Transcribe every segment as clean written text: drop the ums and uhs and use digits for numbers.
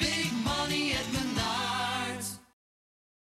big money at Menards.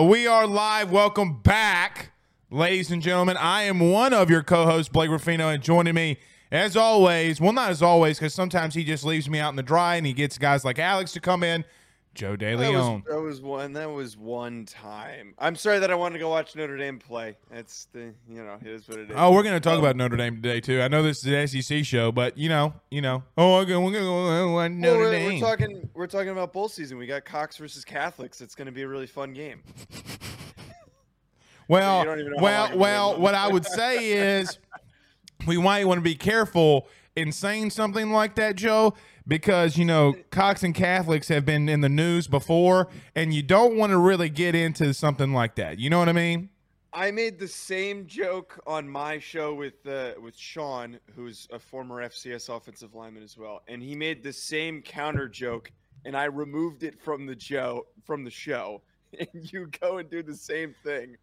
We are live. Welcome back, ladies and gentlemen. I am one of your co-hosts, Blake Ruffino, and joining me, as always, well, not as always, because sometimes he just leaves me out in the dry and he gets guys like Alex to come in, Joe DeLeon. That was one time. I'm sorry that I wanted to go watch Notre Dame play. It is what it is. Oh, we're going to talk about Notre Dame today, too. I know this is an SEC show, but, you know. Oh, okay, we're going to go on Notre Dame. We're talking about bowl season. We got Cox versus Catholics. It's going to be a really fun game. Well, what I would say is we might want to be careful in saying something like that, Joe, because, Cox and Catholics have been in the news before, and you don't want to really get into something like that. You know what I mean? I made the same joke on my show with Sean, who's a former FCS offensive lineman as well, and he made the same counter joke, and I removed it from the show, and you go and do the same thing.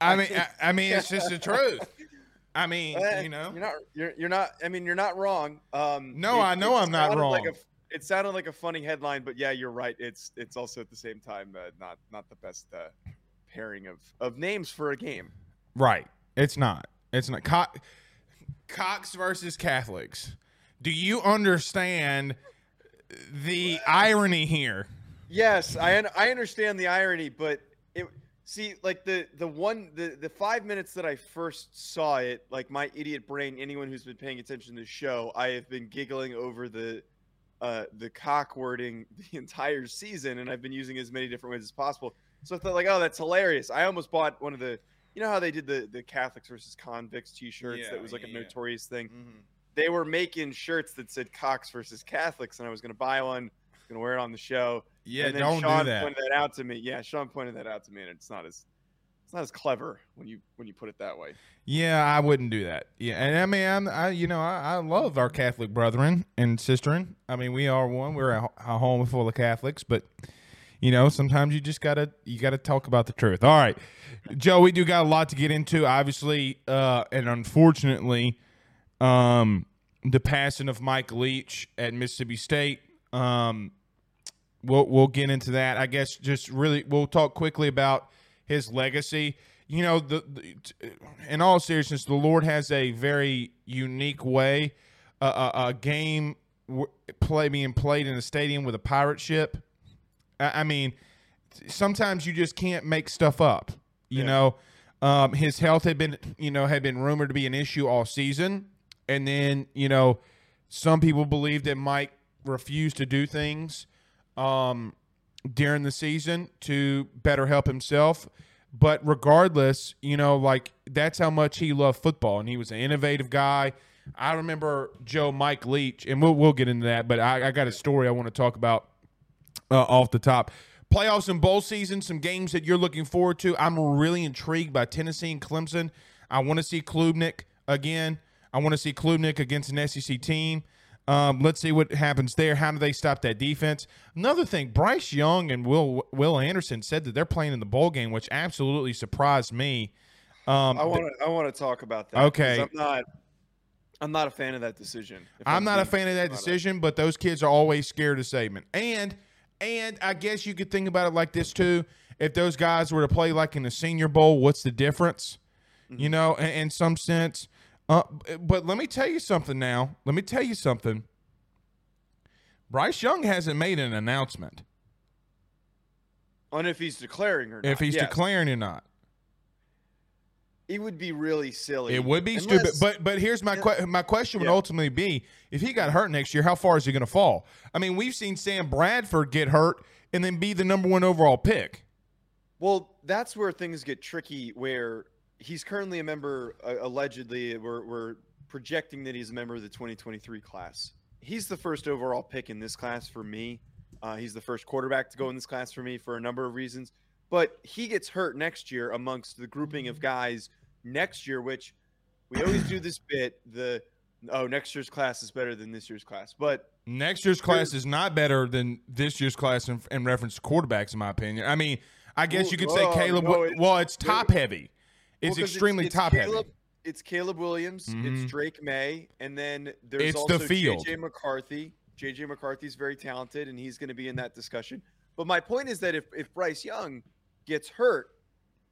I mean, it's just the truth. I mean, you're not wrong. No, I know I'm not wrong. It sounded like a funny headline, but yeah, you're right. It's also at the same time not the best pairing of names for a game. Right. It's not Cox versus Catholics. Do you understand the irony here? Yes, I understand the irony, but the 5 minutes that I first saw it, like my idiot brain, anyone who's been paying attention to the show, I have been giggling over the cock wording the entire season, and I've been using as many different ways as possible. So I thought, like, oh, that's hilarious. I almost bought one of the, how they did the Catholics versus convicts t-shirts that was like a notorious thing. Mm-hmm. They were making shirts that said Cox versus Catholics, and I was going to buy one, going to wear it on the show. Yeah, and then Sean pointed that out to me. Yeah, Sean pointed that out to me, and it's not as clever when you put it that way. Yeah, I wouldn't do that. Yeah, and I mean, I love our Catholic brethren and sistren. I mean, we are one. We're a home full of Catholics, but sometimes you just gotta talk about the truth. All right, Joe, we do got a lot to get into, obviously, and unfortunately, the passing of Mike Leach at Mississippi State. We'll get into that. I guess just really we'll talk quickly about his legacy. You know, in all seriousness, the Lord has a very unique way. A game being played in a stadium with a pirate ship. I mean, sometimes you just can't make stuff up. You know, his health had been rumored to be an issue all season. And then, you know, some people believe that Mike refused to do things during the season to better help himself. But regardless, you know, like, that's how much he loved football. And he was an innovative guy. I remember Mike Leach, and we'll get into that, but I got a story I want to talk about off the top. Playoffs and bowl season, some games that you're looking forward to. I'm really intrigued by Tennessee and Clemson. I want to see Klubnik again. I want to see Klubnik against an SEC team. Let's see what happens there. How do they stop that defense? Another thing, Bryce Young and Will Anderson said that they're playing in the bowl game, which absolutely surprised me. I want to talk about that. Okay, I'm not a fan of that decision. I'm not a fan of that decision, but those kids are always scared of Saban. And I guess you could think about it like this too: if those guys were to play like in the Senior Bowl, what's the difference? Mm-hmm. You know, in some sense. But let me tell you something now. Let me tell you something. Bryce Young hasn't made an announcement on if he's declaring or not. If he's declaring or not. It would be really silly. It would be stupid. But here's my question would ultimately be, if he got hurt next year, how far is he going to fall? I mean, we've seen Sam Bradford get hurt and then be the #1 overall pick. Well, that's where things get tricky, where – he's currently a member, allegedly, we're projecting that he's a member of the 2023 class. He's the first overall pick in this class for me. He's the first quarterback to go in this class for me for a number of reasons. But he gets hurt next year amongst the grouping of guys next year, which we always do this bit, next year's class is better than this year's class. But next year's class is not better than this year's class in reference to quarterbacks, in my opinion. I mean, I guess you could say Caleb, it's top-heavy. It's extremely top-heavy. It's Caleb Williams. Mm-hmm. It's Drake May. And then there's also J.J. McCarthy. J.J. McCarthy's very talented, and he's going to be in that discussion. But my point is that if Bryce Young gets hurt,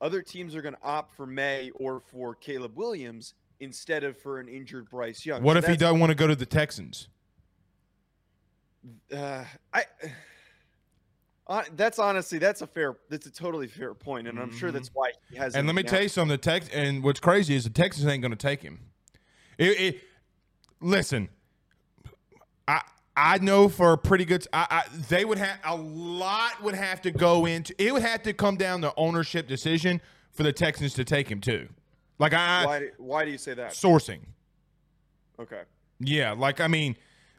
other teams are going to opt for May or for Caleb Williams instead of for an injured Bryce Young. What if he doesn't want to go to the Texans? That's a totally fair point, and I'm sure that's why he has. And let me tell you something. And what's crazy is the Texans ain't going to take him. Listen, I know for a pretty good. They would have a lot would have to go into. It would have to come down to ownership decision for the Texans to take him too. Like why do you say that? Sourcing. Okay. Yeah, like I mean.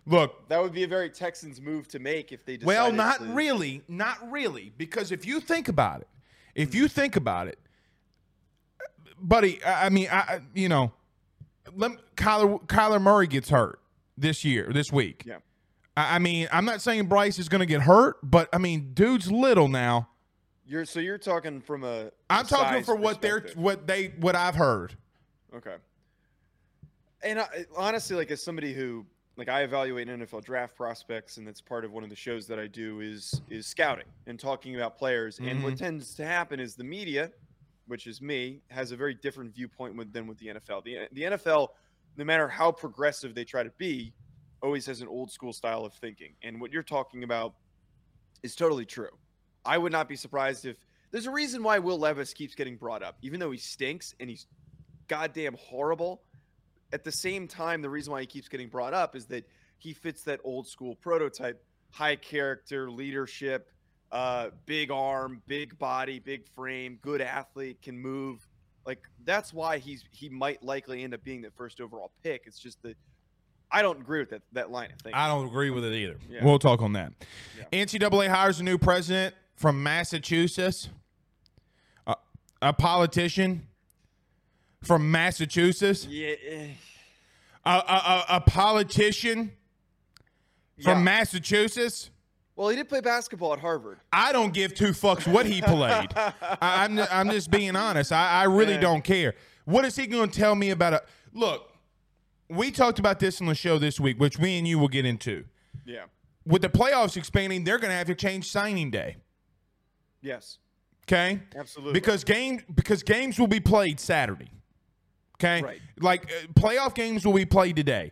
Look, that would be a very Texans move to make if they decided. Well, not really, because if you think about it, buddy, I mean, Kyler Murray gets hurt this week. Yeah, I mean, I'm not saying Bryce is going to get hurt, but I mean, dude's little now. You're talking from a. I'm talking for what I've heard. Okay. And honestly, like as somebody who. Like I evaluate NFL draft prospects, and that's part of one of the shows that I do is scouting and talking about players. Mm-hmm. And what tends to happen is the media, which is me, has a very different viewpoint than with the NFL. The NFL, no matter how progressive they try to be, always has an old school style of thinking. And what you're talking about is totally true. I would not be surprised if there's a reason why Will Levis keeps getting brought up, even though he stinks and he's goddamn horrible. At the same time, the reason why he keeps getting brought up is that he fits that old school prototype, high character, leadership, big arm, big body, big frame, good athlete, can move. Like that's why he might likely end up being the first overall pick. It's just that I don't agree with that line of thinking. I don't agree with it either. Yeah. We'll talk on that. Yeah. NCAA hires a new president from Massachusetts, a politician. From Massachusetts? Yeah. A politician from Massachusetts? Well, he did play basketball at Harvard. I don't give two fucks what he played. I'm just being honest. I really don't care. What is he going to tell me about? Look, we talked about this on the show this week, which me and you will get into. Yeah. With the playoffs expanding, they're going to have to change signing day. Yes. Okay? Absolutely. Because games will be played Saturday. Okay? Right. Like, playoff games will be played today.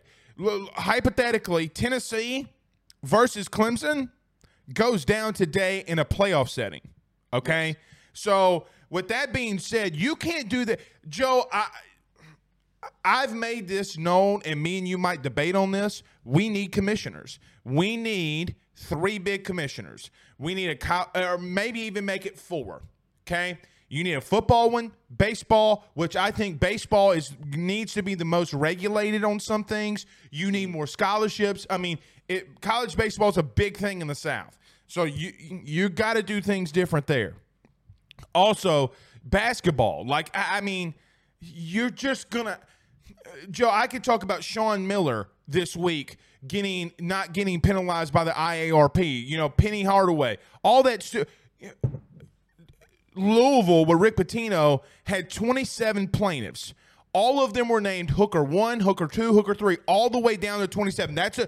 Hypothetically, Tennessee versus Clemson goes down today in a playoff setting. Okay? Yes. So, with that being said, you can't do that. Joe, I've made this known, and me and you might debate on this. We need commissioners. We need three big commissioners. We need or maybe even make it four, okay? You need a football one, baseball, which I think baseball needs to be the most regulated on some things. You need more scholarships. I mean, college baseball is a big thing in the South. So you got to do things different there. Also, basketball. Like, I mean, you're just going to – Joe, I could talk about Sean Miller this week not getting penalized by the IARP, you know, Penny Hardaway, all that stuff. Louisville, where Rick Pitino had 27 plaintiffs. All of them were named Hooker 1, Hooker 2, Hooker 3, all the way down to 27. That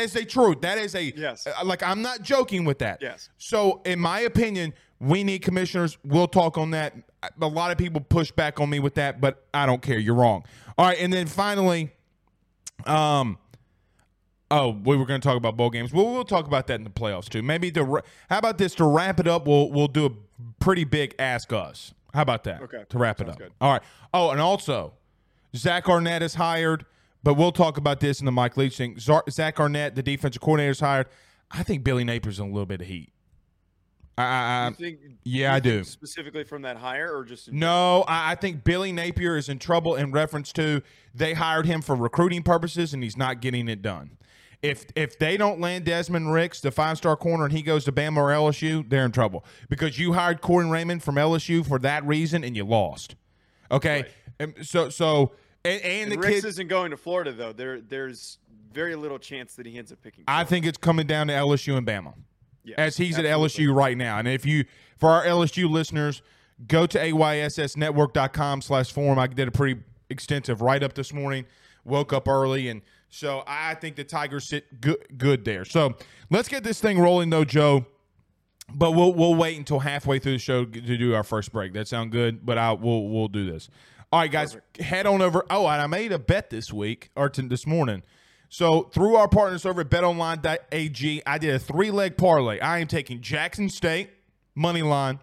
is a truth. That is a – yes. Like, I'm not joking with that. Yes. So, in my opinion – we need commissioners. We'll talk on that. A lot of people push back on me with that, but I don't care. You're wrong. All right, and then finally, we were going to talk about bowl games. Well, we'll talk about that in the playoffs too. Maybe how about this to wrap it up? We'll do a pretty big Ask Us. How about that? Okay, to wrap it up. Good. All right. Oh, and also, Zach Arnett is hired, but we'll talk about this in the Mike Leach thing. Zach Arnett, the defensive coordinator, is hired. I think Billy Napier's in a little bit of heat. I do. Specifically from that hire or just? No, I think Billy Napier is in trouble in reference to they hired him for recruiting purposes and he's not getting it done. If they don't land Desmond Ricks, the 5-star corner, and he goes to Bama or LSU, they're in trouble because you hired Corey Raymond from LSU for that reason and you lost. Okay, right. And the Ricks isn't going to Florida though. There's very little chance that he ends up picking. I think it's coming down to LSU and Bama. Yes, as he's absolutely. At LSU right now. And if you, for our LSU listeners, go to aysnetwork.com/forum. I did a pretty extensive write-up this morning, woke up early, and so I think the Tigers sit good there. So let's get this thing rolling, though, Joe, but we'll wait until halfway through the show to do our first break. That sound good? But we'll do this. All right, guys, perfect. Head on over. Oh, and I made a bet this week, or this morning. So, through our partners over at BetOnline.ag, I did a 3-leg parlay. I am taking Jackson State, money line,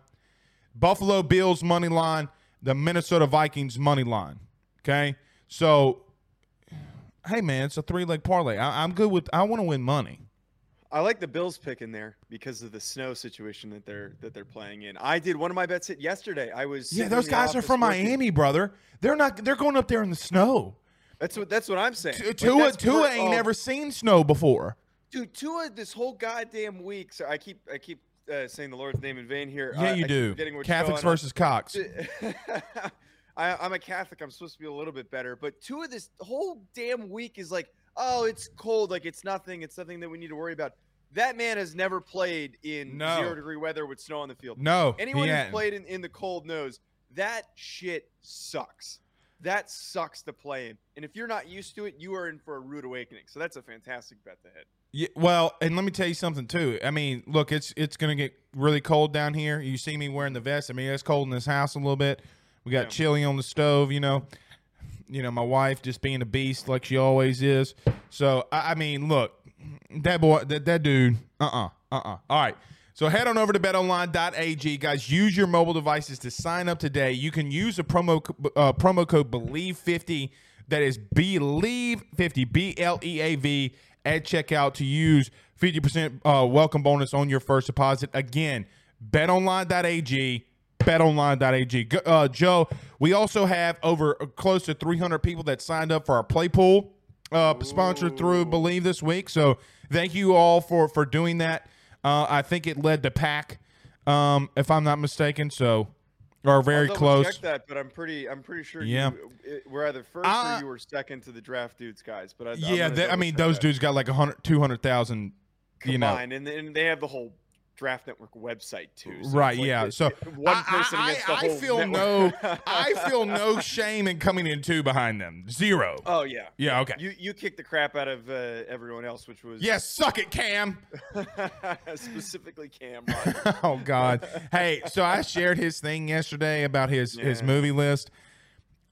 Buffalo Bills, money line, the Minnesota Vikings, money line. Okay? So, hey, man, it's a 3-leg parlay. I'm good with – I want to win money. I like the Bills pick in there because of the snow situation that they're playing in. I did one of my bets yesterday. I was – yeah, those guys are from Miami, brother. They're going up there in the snow. That's what I'm saying. Tua ain't never seen snow before. Dude, Tua this whole goddamn week. So I keep saying the Lord's name in vain here. Yeah, you do. Catholics versus Cox. I'm a Catholic. I'm supposed to be a little bit better, but Tua this whole damn week is like, oh, it's cold. Like it's nothing. It's nothing that we need to worry about. That man has never played in 0-degree weather with snow on the field. No, anyone who's played in the cold knows that shit sucks. That sucks to play in. And if you're not used to it, you are in for a rude awakening. So that's a fantastic bet to hit. Yeah, well, and let me tell you something, too. I mean, look, it's going to get really cold down here. You see me wearing the vest. I mean, it's cold in this house a little bit. We got chili on the stove, you know. You know, my wife just being a beast like she always is. So, I mean, look, that dude, All right. So head on over to betonline.ag. Guys, use your mobile devices to sign up today. You can use the promo code BELIEVE50, that is BELIEVE50, BLEAV, at checkout to use 50% welcome bonus on your first deposit. Again, betonline.ag, betonline.ag. Joe, we also have over close to 300 people that signed up for our play pool sponsored through Believe this week. So thank you all for doing that. I think it led the pack, if I'm not mistaken. So, or very close. I'll check that, but I'm pretty sure. Yeah, we're either first or you were second to the draft dudes, guys. But I mean, those dudes got like 100, 200,000. You know, and they have the whole Draft Network website too. So right, like yeah. So one person against the whole network. I feel no shame in coming in two behind them. Zero. Oh yeah. Yeah. Okay. You kicked the crap out of everyone else, which was suck it, Cam. Specifically, Cam. Oh God. Hey, so I shared his thing yesterday about his movie list.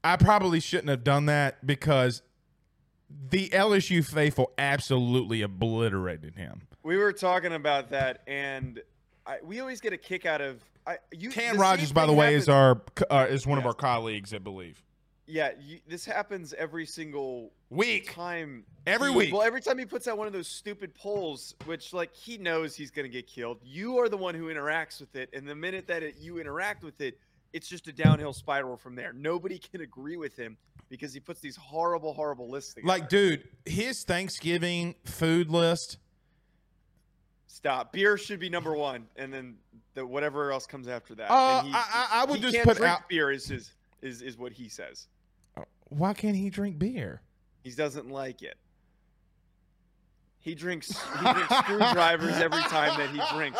I probably shouldn't have done that because the LSU faithful absolutely obliterated him. We were talking about that, and we always get a kick out of Tan Rogers, by the way, is one of our colleagues, I believe. Yeah, this happens every single week. Well, every time he puts out one of those stupid polls, which like he knows he's going to get killed. You are the one who interacts with it, and the minute that you interact with it, it's just a downhill spiral from there. Nobody can agree with him because he puts these horrible, horrible lists together. Like, dude, his Thanksgiving food list. Stop. Beer should be number one, and then whatever else comes after that. I would just put out beer is what he says. Why can't he drink beer? He doesn't like it. He drinks screwdrivers every time that he drinks.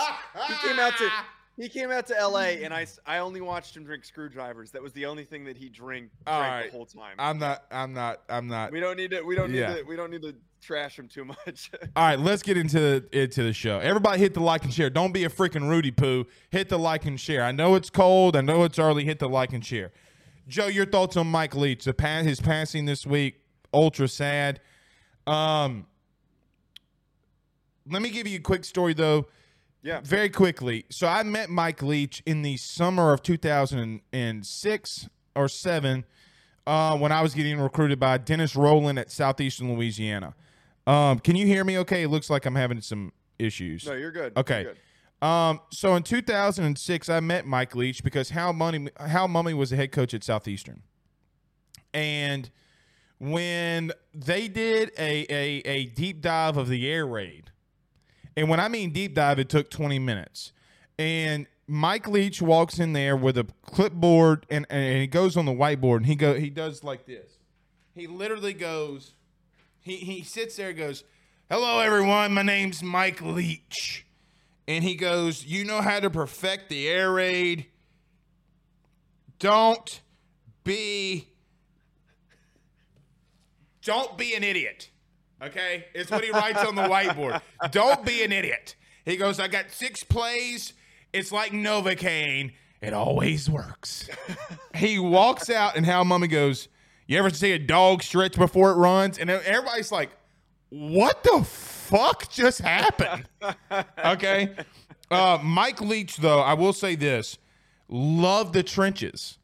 He came out to L.A. and I only watched him drink screwdrivers. That was the only thing that he drank right. The whole time. I'm not. We don't need to trash him too much. All right, let's get into the show. Everybody, hit the like and share. Don't be a freaking Rudy Poo. Hit the like and share. I know it's cold. I know it's early. Hit the like and share. Joe, your thoughts on Mike Leach? His passing this week, ultra sad. Let me give you a quick story though. Yeah. Very quickly. So I met Mike Leach in the summer of 2006 or 7 when I was getting recruited by Dennis Rowland at Southeastern Louisiana. Can you hear me okay? It looks like I'm having some issues. No, you're good. Okay. You're good. So in 2006, I met Mike Leach because Hal Mumme was the head coach at Southeastern. And when they did a deep dive of the air raid, and when I mean deep dive, it took 20 minutes. And Mike Leach walks in there with a clipboard, and he goes on the whiteboard, and he does like this. He literally goes, he sits there and goes, "Hello, everyone. My name's Mike Leach." And he goes, "You know how to perfect the air raid. Don't be an idiot." Okay, it's what he writes on the whiteboard. "Don't be an idiot." He goes, "I got 6 plays. It's like Novocaine. It always works." He walks out, and Hal Mumme goes, "You ever see a dog stretch before it runs?" And everybody's like, "What the fuck just happened?" Okay. Mike Leach, though, I will say this, loved the trenches.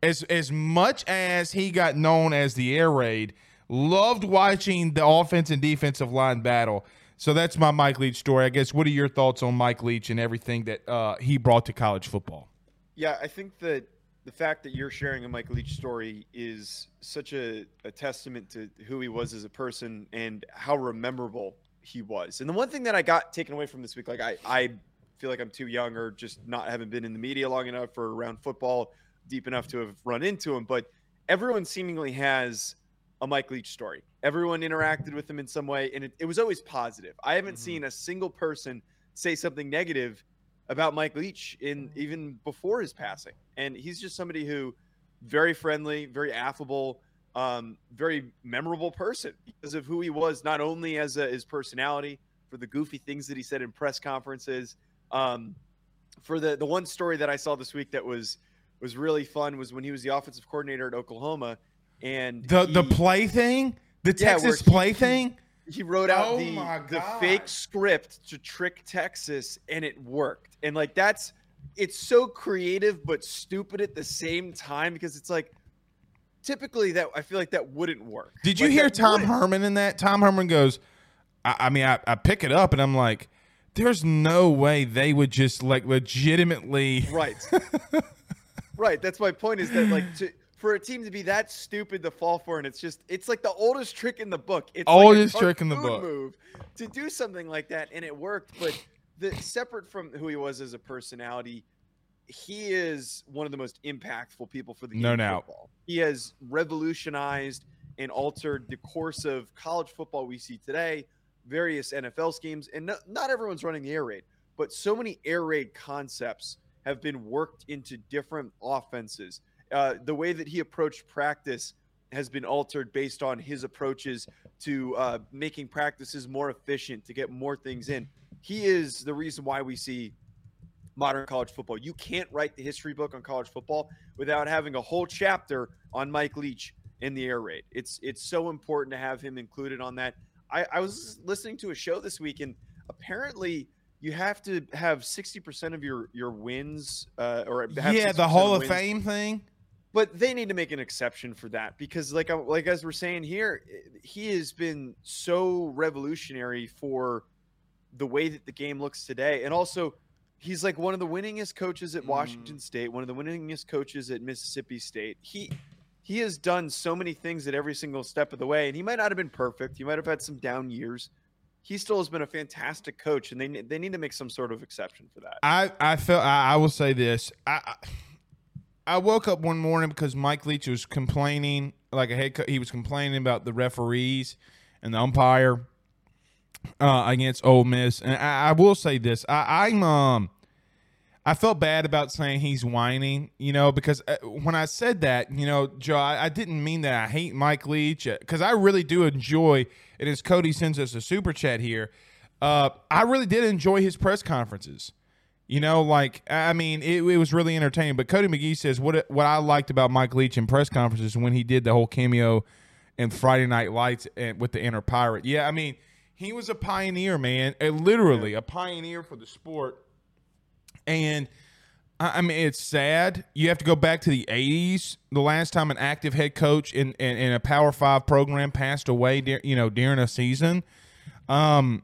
As much as he got known as the air raid, loved watching the offense and defensive line battle. So that's my Mike Leach story. I guess, what are your thoughts on Mike Leach and everything that he brought to college football? Yeah, I think that the fact that you're sharing a Mike Leach story is such a testament to who he was as a person and how rememberable he was. And the one thing that I got taken away from this week, like I feel like I'm too young or just not haven't been in the media long enough or around football deep enough to have run into him, but everyone seemingly has a Mike Leach story. Everyone interacted with him in some way, and it was always positive. I haven't seen a single person say something negative about Mike Leach even before his passing. And he's just somebody who very friendly, very affable, very memorable person because of who he was, not only as his personality, for the goofy things that he said in press conferences. For the one story that I saw this week that was really fun was when he was the offensive coordinator at Oklahoma. And the play thing, the Texas play thing, he wrote out the fake script to trick Texas, and it worked. And like, it's so creative, but stupid at the same time, because it's like, typically that I feel like that wouldn't work. Did you hear Tom Herman in that? Tom Herman goes, I pick it up and I'm like, there's no way they would just like legitimately. Right. Right. That's my point is that like for a team to be that stupid to fall for, and it's like the oldest trick in the book. It's oldest like trick in the book move to do something like that, and it worked. But separate from who he was as a personality, he is one of the most impactful people for the game of football. He has revolutionized and altered the course of college football we see today, various NFL schemes, and not everyone's running the air raid. but so many air raid concepts have been worked into different offenses. The way that he approached practice has been altered based on his approaches to making practices more efficient, to get more things in. He is the reason why we see modern college football. You can't write the history book on college football without having a whole chapter on Mike Leach in the air raid. It's so important to have him included on that. I was listening to a show this week, and apparently you have to have 60% of your wins. The Hall of Fame thing. But they need to make an exception for that because, like as we're saying here, he has been so revolutionary for the way that the game looks today. And also, he's like one of the winningest coaches at Washington State, one of the winningest coaches at Mississippi State. He has done so many things at every single step of the way, and he might not have been perfect. He might have had some down years. He still has been a fantastic coach, and they need to make some sort of exception for that. I will say this. I woke up one morning because Mike Leach was complaining, like a head coach, he was complaining about the referees and the umpire against Ole Miss. And I will say this: I felt bad about saying he's whining, because when I said that, Joe, I didn't mean that I hate Mike Leach, because I really do enjoy. And as Cody sends us a super chat here, I really did enjoy his press conferences. It was really entertaining. But Cody McGee says, what I liked about Mike Leach in press conferences when he did the whole cameo in Friday Night Lights with the inner pirate. Yeah, he was a pioneer, man, literally a pioneer for the sport. And, it's sad. You have to go back to the 80s, the last time an active head coach in a Power 5 program passed away, during a season. Man,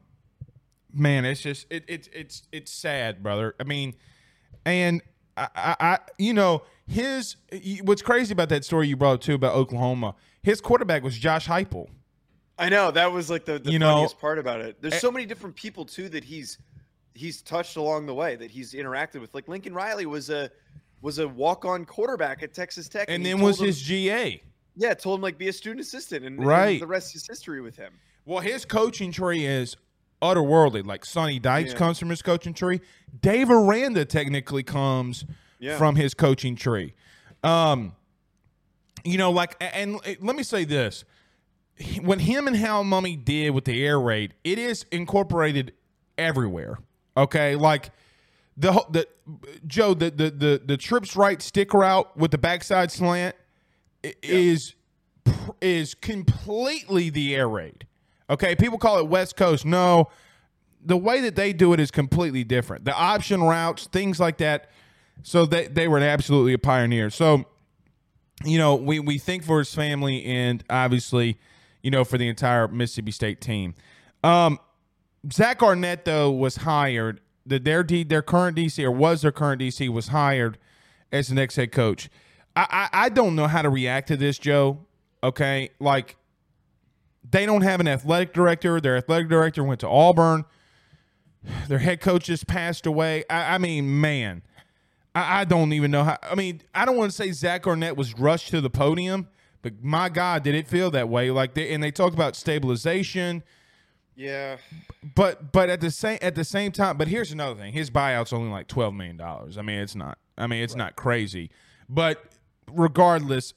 it's just it's sad, brother. What's crazy about that story you brought up too about Oklahoma? His quarterback was Josh Heupel. I know that was like the funniest part about it. There's so many different people too that he's touched along the way that he's interacted with. Like Lincoln Riley was a walk-on quarterback at Texas Tech, and then was his GA. Yeah, told him be a student assistant, and the rest is history with him. Well, his coaching tree is otherworldly. Like Sonny Dykes comes from his coaching tree. Dave Aranda technically comes from his coaching tree. Let me say this. What him and Hal Mumme did with the air raid, it is incorporated everywhere. Okay. Like the trips right sticker out with the backside slant is completely the air raid. Okay, people call it West Coast. No, the way that they do it is completely different. The option routes, things like that. So they were absolutely a pioneer. So, we think for his family and obviously, for the entire Mississippi State team. Zach Arnett, though, was hired. Their current DC was hired as the next head coach. I don't know how to react to this, Joe. Okay, they don't have an athletic director. Their athletic director went to Auburn. Their head coach just passed away. I don't even know how. I don't want to say Zach Arnett was rushed to the podium, but my God, did it feel that way? They talk about stabilization. Yeah. But at the same time, but here's another thing. His buyout's only $12 million. It's not crazy. But regardless,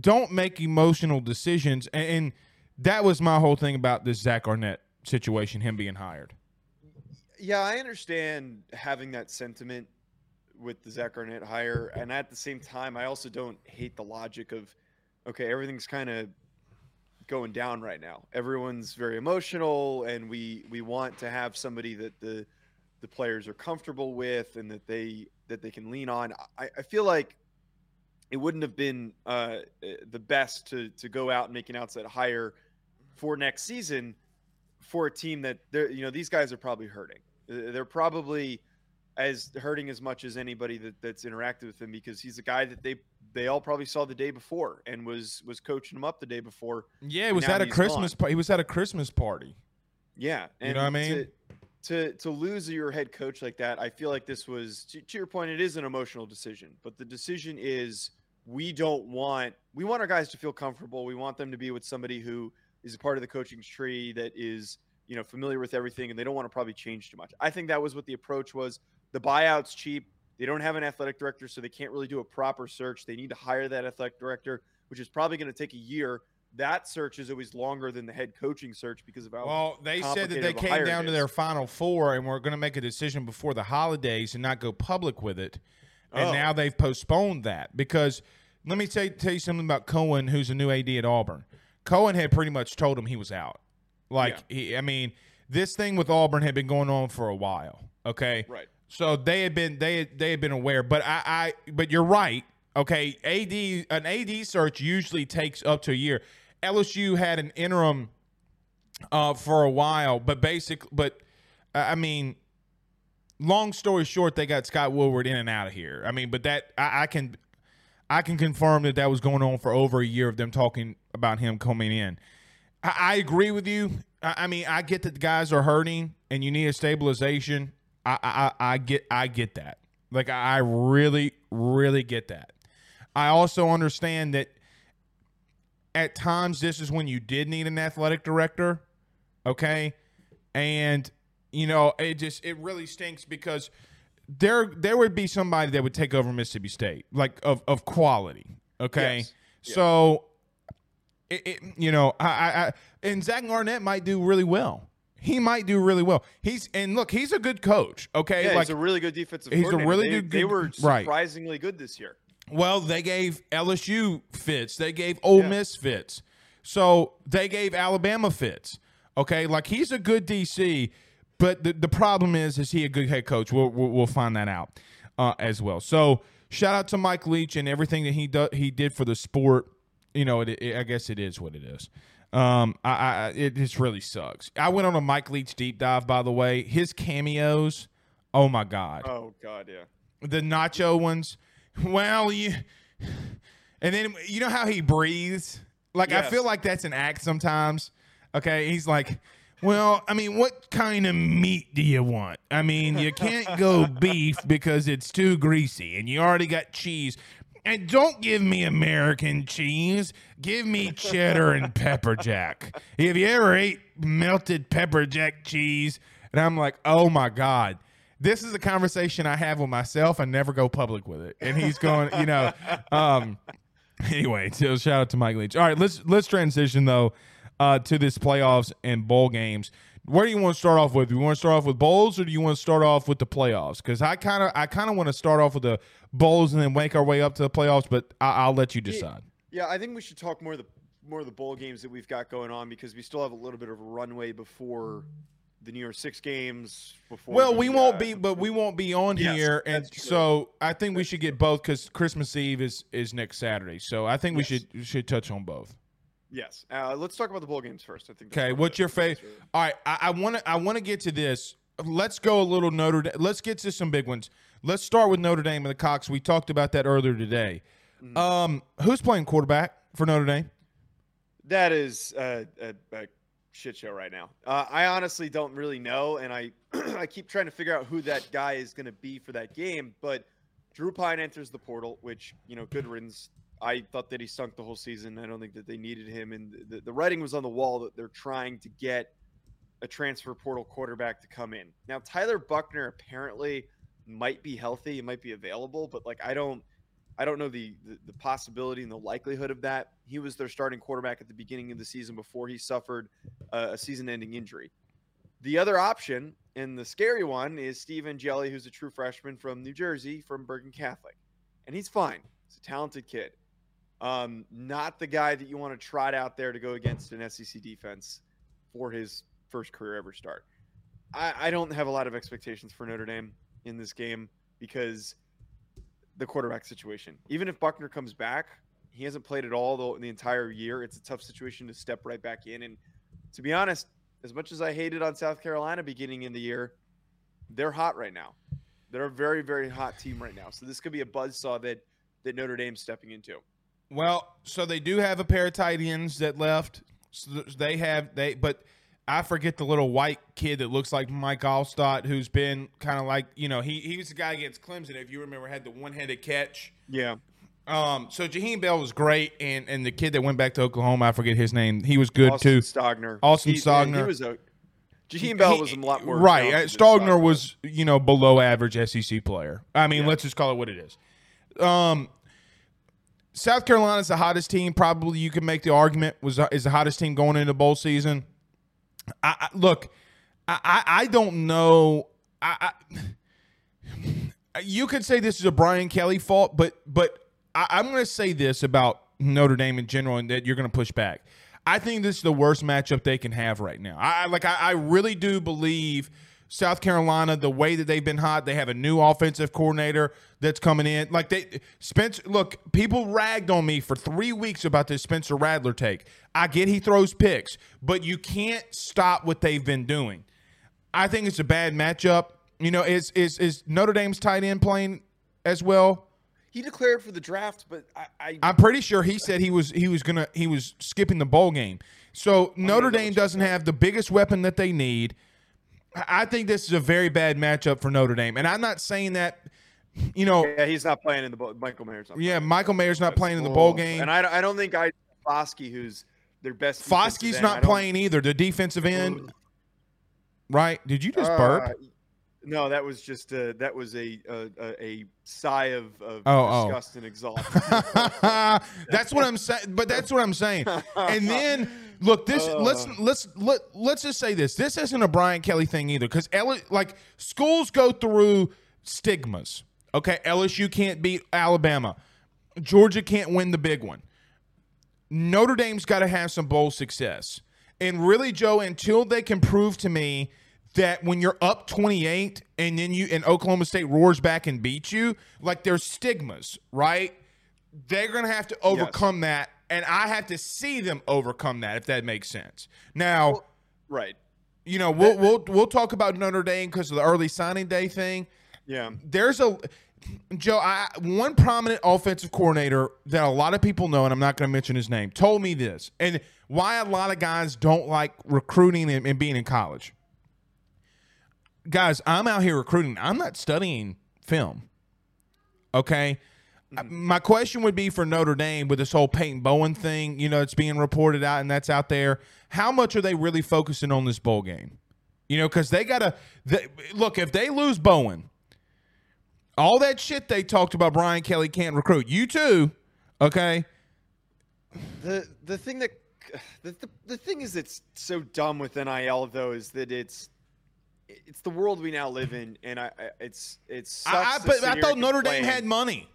don't make emotional decisions. And that was my whole thing about this Zach Arnett situation, him being hired. Yeah, I understand having that sentiment with the Zach Arnett hire. And at the same time, I also don't hate the logic of, okay, everything's kind of going down right now. Everyone's very emotional, and we want to have somebody that the players are comfortable with and that they can lean on. I feel like it wouldn't have been the best to go out and make an outside hire for next season for a team that these guys are probably hurting. They're probably as hurting as much as anybody that's interacted with him, because he's a guy that they all probably saw the day before and was coaching him up the day before. Yeah, it was at a Christmas party. He was at a Christmas party. Yeah, and to lose your head coach like that, I feel like this was, to your point, it is an emotional decision, but the decision is. We want our guys to feel comfortable. We want them to be with somebody who is a part of the coaching tree that is, you know, familiar with everything, and they don't want to probably change too much. I think that was what the approach was. The buyout's cheap. They don't have an athletic director, so they can't really do a proper search. They need to hire that athletic director, which is probably going to take a year. That search is always longer than the head coaching search because of how they said that they came down to their final four and were going to make a decision before the holidays and not go public with it. And now they've postponed that because let me tell you something about Cohen, who's a new AD at Auburn. Cohen had pretty much told him he was out. This thing with Auburn had been going on for a while. Okay, right. So they had been aware, but but you're right. Okay, an AD search usually takes up to a year. LSU had an interim for a while, long story short, they got Scott Woodward in and out of here. I mean, but that I can confirm that was going on for over a year of them talking about him coming in. I agree with you. I get that the guys are hurting and you need a stabilization. I get that. Like, I really, really get that. I also understand that at times this is when you did need an athletic director, okay? And, you know, it really stinks because there would be somebody that would take over Mississippi State, like, of quality, okay? Yes. So, and Zach Arnett might do really well. He might do really well. He's a good coach. Okay, yeah, he's a really good defensive coordinator. He's a really good. They were surprisingly good this year. Well, they gave LSU fits. They gave Ole Miss fits. So they gave Alabama fits. Okay, like he's a good DC, but the problem is he a good head coach? We'll find that out as well. So shout out to Mike Leach and everything that he did for the sport. You know, I guess it is what it is. It just really sucks. I went on a Mike Leach deep dive, by the way. His cameos, oh my God. Oh God, yeah. The nacho ones. Well, and then you know how he breathes? Like, yes. I feel like that's an act sometimes. Okay, he's like, well, I mean, what kind of meat do you want? I mean, you can't go beef because it's too greasy and you already got cheese. And don't give me American cheese. Give me cheddar and pepper jack. Have you ever ate melted pepper jack cheese? And I'm like, oh, my God. This is a conversation I have with myself. I never go public with it. And he's going, you know. Anyway, so shout out to Mike Leach. All right, let's transition, though, to this playoffs and bowl games. Where do you want to start off with? Do you want to start off with bowls or do you want to start off with the playoffs? Because I kind of want to start off with the bowls and then make our way up to the playoffs, but I'll let you decide. Yeah, I think we should talk more of the bowl games that we've got going on because we still have a little bit of a runway before the New York 6 games. We won't be on here, and so I think we should get both because Christmas Eve is next Saturday. So I think we should touch on both. Yes. Let's talk about the bowl games first. I think. Okay. What's your favorite? All right. I want to get to this. Let's go a little Notre Dame. Let's get to some big ones. Let's start with Notre Dame and the Cox. We talked about that earlier today. Mm-hmm. Who's playing quarterback for Notre Dame? That is a shit show right now. I honestly don't really know, and I keep trying to figure out who that guy is going to be for that game. But Drew Pine enters the portal, which, you know, good riddance. I thought that he sunk the whole season. I don't think that they needed him. And the writing was on the wall that they're trying to get a transfer portal quarterback to come in. Now, Tyler Buckner apparently might be healthy. He might be available, but like I don't know the possibility and the likelihood of that. He was their starting quarterback at the beginning of the season before he suffered a season-ending injury. The other option, and the scary one, is Steve Angeli, who's a true freshman from New Jersey, from Bergen Catholic. And he's fine. He's a talented kid. Not the guy that you want to trot out there to go against an SEC defense for his first career ever start. I don't have a lot of expectations for Notre Dame in this game because the quarterback situation. Even if Buckner comes back, he hasn't played at all the entire year. It's a tough situation to step right back in. And to be honest, as much as I hated on South Carolina beginning in the year, they're hot right now. They're a very, very hot team right now. So this could be a buzzsaw that Notre Dame's stepping into. Well, so they do have a pair of tight ends that left. So but I forget the little white kid that looks like Mike Allstott, who's been kind of like, you know, he was the guy against Clemson, if you remember, had the one-handed catch. Yeah. So Jaheim Bell was great, and the kid that went back to Oklahoma, I forget his name. He was good too. Austin Stogner. He was Jaheim Bell was a lot more. Right. Stogner was, you know, below average SEC player. I mean, let's just call it what it is. South Carolina's the hottest team. Probably you can make the argument is the hottest team going into bowl season. I don't know. You could say this is a Brian Kelly fault, but I'm going to say this about Notre Dame in general, and that you're going to push back. I think this is the worst matchup they can have right now. I really do believe South Carolina, the way that they've been hot, they have a new offensive coordinator that's coming in. Like people ragged on me for 3 weeks about this Spencer Radler take. I get he throws picks, but you can't stop what they've been doing. I think it's a bad matchup. You know, is Notre Dame's tight end playing as well? He declared for the draft, but I'm pretty sure he said he was skipping the bowl game. So Notre Dame doesn't have the biggest weapon that they need. I think this is a very bad matchup for Notre Dame, and I'm not saying that. You know, he's not playing in the bowl. Michael Mayer's not. Yeah, Michael Mayer's not playing in the bowl game, and I don't think Foskey, who's their best. Foskey's not playing either. The defensive end, right? Did you just burp? No, that was just a sigh of disgust and exhaustion. That's what I'm saying. But that's what I'm saying. And then look, this let's just say this. This isn't a Brian Kelly thing either, because schools go through stigmas. Okay, LSU can't beat Alabama. Georgia can't win the big one. Notre Dame's got to have some bowl success. And really, Joe, until they can prove to me that when you're up 28 and then Oklahoma State roars back and beats you, like, there's stigmas, right? They're going to have to overcome that, and I have to see them overcome that, if that makes sense. Now, right. You know, we'll talk about Notre Dame because of the early signing day thing. Yeah. There's one prominent offensive coordinator that a lot of people know, and I'm not going to mention his name, told me this, and why a lot of guys don't like recruiting and being in college. Guys, I'm out here recruiting. I'm not studying film, okay? My question would be for Notre Dame with this whole Peyton Bowen thing, you know, it's being reported out and that's out there. How much are they really focusing on this bowl game? You know, because they got to – look, if they lose Bowen, all that shit they talked about Brian Kelly can't recruit. You too, okay? The thing that – the thing is that's so dumb with NIL, though, is that it's the world we now live in, and I thought Notre Dame had money.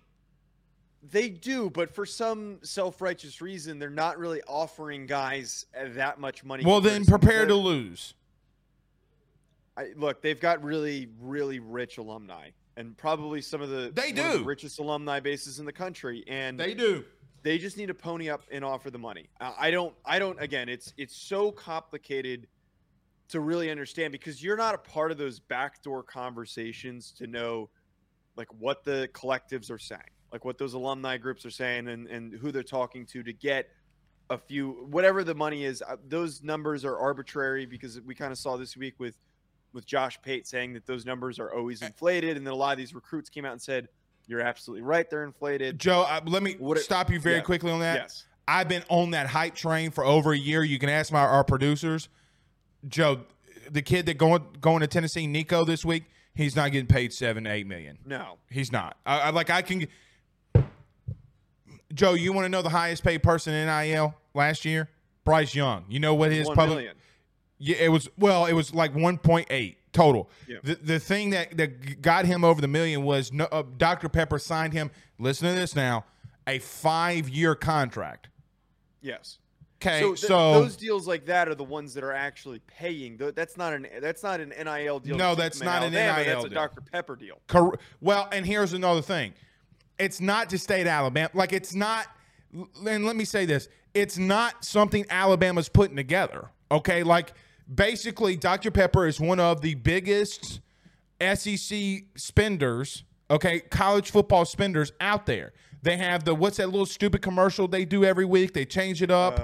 They do, but for some self-righteous reason, they're not really offering guys that much money. Well, then prepare to lose. Look, they've got really, really rich alumni, and probably one of the richest alumni bases in the country, and they do. They just need to pony up and offer the money. I don't. Again, it's so complicated to really understand, because you're not a part of those backdoor conversations to know like what the collectives are saying, like what those alumni groups are saying and who they're talking to get a few, whatever the money is. Those numbers are arbitrary, because we kind of saw this week with Josh Pate saying that those numbers are always inflated. And then a lot of these recruits came out and said, you're absolutely right, they're inflated. Joe, let me stop you very quickly on that. Yes. I've been on that hype train for over a year. You can ask our producers. Joe, the kid that going to Tennessee, Nico, this week, he's not getting paid $7 to $8 million. No, he's not. Joe, you want to know the highest paid person in NIL last year? Bryce Young. You know what his $1 million. Yeah, it was like 1.8 total. Yeah. The thing that got him over the million was Dr. Pepper signed him. Listen to this now, a 5-year contract. Yes. Okay, so those deals like that are the ones that are actually paying. That's not an NIL deal. No, that's not an NIL deal. That's a Dr. Pepper deal. Well, and here's another thing. It's not to stay at Alabama. Like, it's not – and let me say this. It's not something Alabama's putting together, okay? Like, basically, Dr. Pepper is one of the biggest SEC spenders, okay, college football spenders out there. They have what's that little stupid commercial they do every week? They change it up.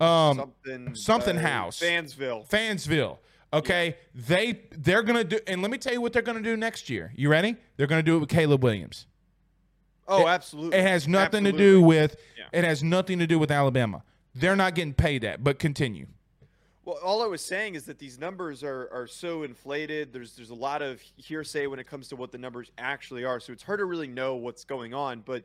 Something house. Fansville. Okay. Yeah. They're going to do, and let me tell you what they're going to do next year. You ready? They're going to do it with Caleb Williams. Oh, absolutely. It has nothing to do with Alabama. They're not getting paid that, but continue. Well, all I was saying is that these numbers are so inflated. There's a lot of hearsay when it comes to what the numbers actually are. So it's hard to really know what's going on. But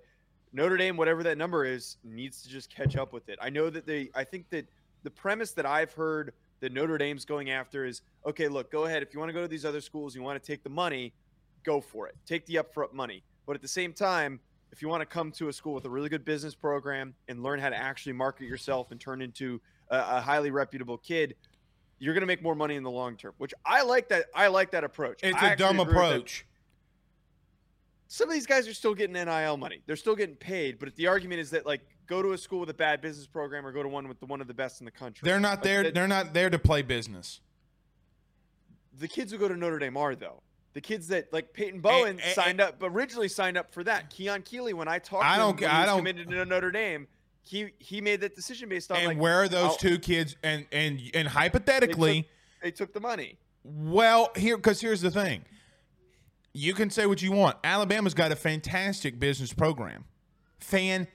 Notre Dame, whatever that number is, needs to just catch up with it. I know that I think that the premise that I've heard that Notre Dame's going after is, okay, look, go ahead. If you want to go to these other schools, you want to take the money, go for it. Take the upfront money. But at the same time, if you want to come to a school with a really good business program and learn how to actually market yourself and turn into a highly reputable kid, you're going to make more money in the long term, which I like that. I like that approach. It's a dumb approach. Some of these guys are still getting NIL money. They're still getting paid. But if the argument is that, like, go to a school with a bad business program or go to one with one of the best in the country. They're not there. They're not there to play business. The kids who go to Notre Dame are, though. The kids that, like Peyton Bowen, originally signed up for that. Keon Keely, when I talked to him when he was committed to Notre Dame, he made that decision based on, like, where are those two kids? And hypothetically, they took the money. Well, here's the thing. You can say what you want. Alabama's got a fantastic business program. Fantastic.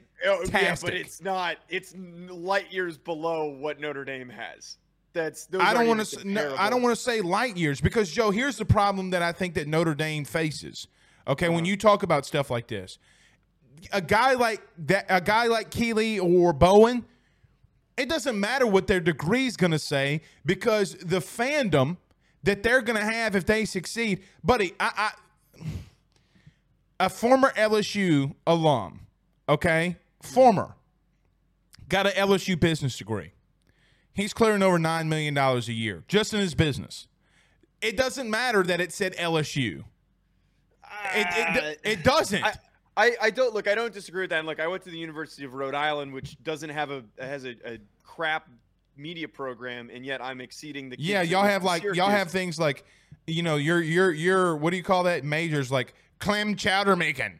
Yeah, but it's not. It's light years below what Notre Dame has. I don't want to say light years because, Joe, here's the problem that I think that Notre Dame faces. Okay, when you talk about stuff like this, a guy like Keeley or Bowen, it doesn't matter what their degree is going to say because the fandom that they're going to have if they succeed, buddy. A former LSU alum, okay, got an LSU business degree. He's clearing over $9 million a year just in his business. It doesn't matter that it said LSU. It doesn't. I don't look. I don't disagree with that. And look, I went to the University of Rhode Island, which doesn't have a crap media program, and yet I'm exceeding the. Yeah, y'all have things like, you know, your what do you call that? Majors like clam chowder making.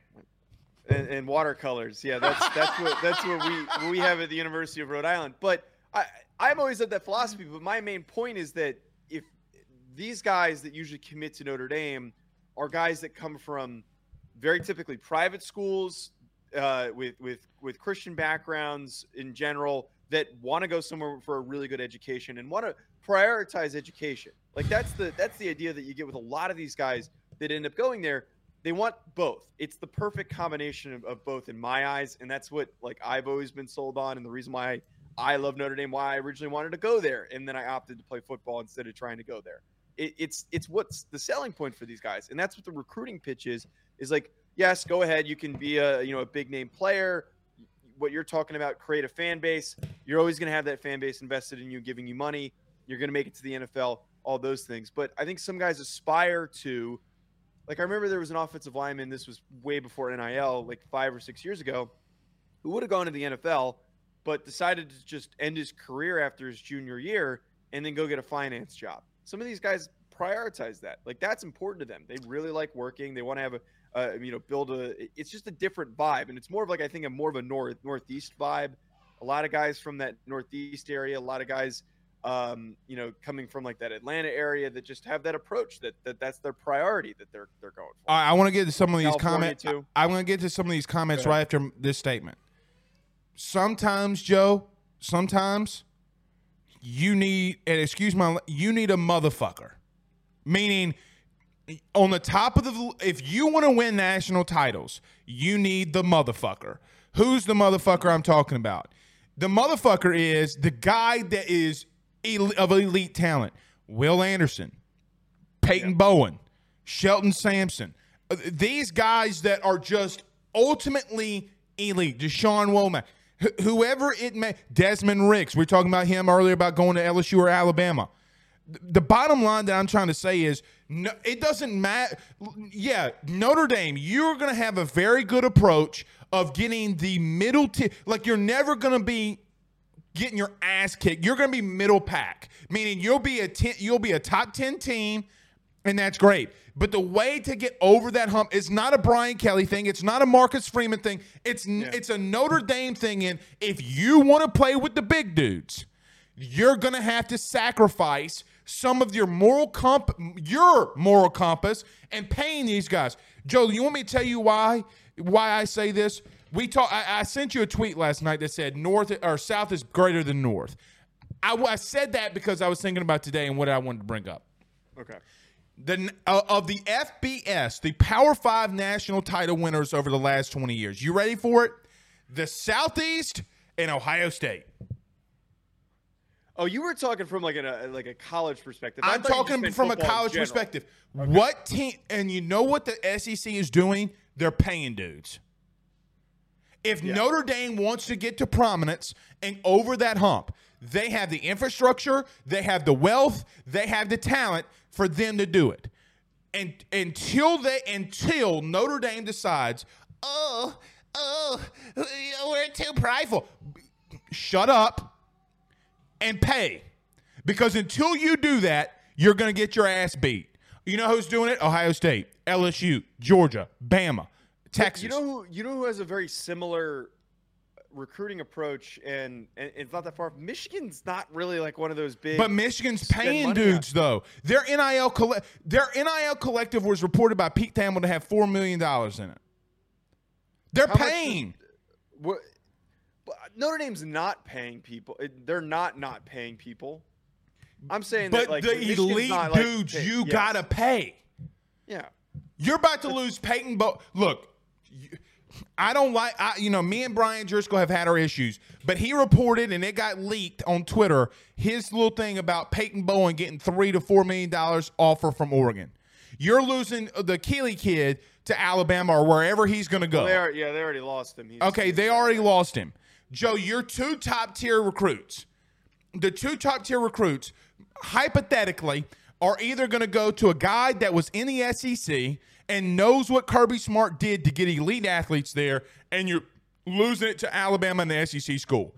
And watercolors. Yeah, that's what we have at the University of Rhode Island, but. I've always had that philosophy, but my main point is that if these guys that usually commit to Notre Dame are guys that come from very typically private schools with Christian backgrounds in general that want to go somewhere for a really good education and want to prioritize education. Like that's the idea that you get with a lot of these guys that end up going there. They want both. It's the perfect combination of both in my eyes, and that's what, like, I've always been sold on, and the reason why I love Notre Dame, why I originally wanted to go there, and then I opted to play football instead of trying to go there. It's what's the selling point for these guys, and that's what the recruiting pitch is like, yes, go ahead, you can be a big name player. What you're talking about, create a fan base. You're always going to have that fan base invested in you, giving you money. You're going to make it to the NFL, all those things. But I think some guys aspire to, like, I remember there was an offensive lineman, this was way before NIL, like 5 or 6 years ago, who would have gone to the NFL but decided to just end his career after his junior year and then go get a finance job. Some of these guys prioritize that. Like, that's important to them. They really like working. They want to have it's just a different vibe. And it's more of like, I think, more of a Northeast vibe. A lot of guys from that Northeast area, a lot of guys, coming from like that Atlanta area that just have that approach that's their priority that they're going for. I want to get to some of these comments. I want to get to some of these comments right after this statement. Sometimes, Joe, you need you need a motherfucker. Meaning, on the top of if you want to win national titles, you need the motherfucker. Who's the motherfucker I'm talking about? The motherfucker is the guy that is of elite talent. Will Anderson, Peyton Bowen, Shelton Sampson. These guys that are just ultimately elite. Deshaun Womack. Whoever it may, Desmond Ricks, we were talking about him earlier about going to LSU or Alabama. The bottom line that I'm trying to say is, no, it doesn't matter. Yeah, Notre Dame, you're going to have a very good approach of getting the middle tier. Like, you're never going to be getting your ass kicked. You're going to be middle pack, meaning you'll be a top 10 team, and that's great. But the way to get over that hump is not a Brian Kelly thing. It's not a Marcus Freeman thing. It's a Notre Dame thing. And if you want to play with the big dudes, you're going to have to sacrifice some of your moral compass and paying these guys. Joe, you want me to tell you why I say this? I sent you a tweet last night that said North or South is greater than North. I said that because I was thinking about today and what I wanted to bring up. Okay. Of the FBS, the Power 5 national title winners over the last 20 years. You ready for it? The Southeast and Ohio State. Oh, you were talking from like a college perspective. I'm talking from a college perspective. Okay. What team? And you know what the SEC is doing? They're paying dudes. If Notre Dame wants to get to prominence and over that hump, they have the infrastructure, they have the wealth, they have the talent for them to do it. And until Notre Dame decides, oh, we're too prideful. Shut up and pay. Because until you do that, you're going to get your ass beat. You know who's doing it? Ohio State, LSU, Georgia, Bama, Texas. You know who has a very similar recruiting approach, and it's not that far. Michigan's not really like one of those big. But Michigan's paying dudes though. Their NIL collective was reported by Pete Thamel to have $4 million in it. They're paying. Notre Dame's not paying people. They're not paying people. I'm saying that, like, the elite dudes, you gotta pay. Yeah. You're about to lose Peyton Bowen. Look, I don't like, me and Brian Driscoll have had our issues, but he reported, and it got leaked on Twitter, his little thing about Peyton Bowen getting $3 to $4 million offer from Oregon. You're losing the Keeley kid to Alabama or wherever he's going to go. They already lost him. Lost him. Joe, you're two top-tier recruits. The two top-tier recruits, hypothetically, are either going to go to a guy that was in the SEC and knows what Kirby Smart did to get elite athletes there, and you're losing it to Alabama and the SEC school.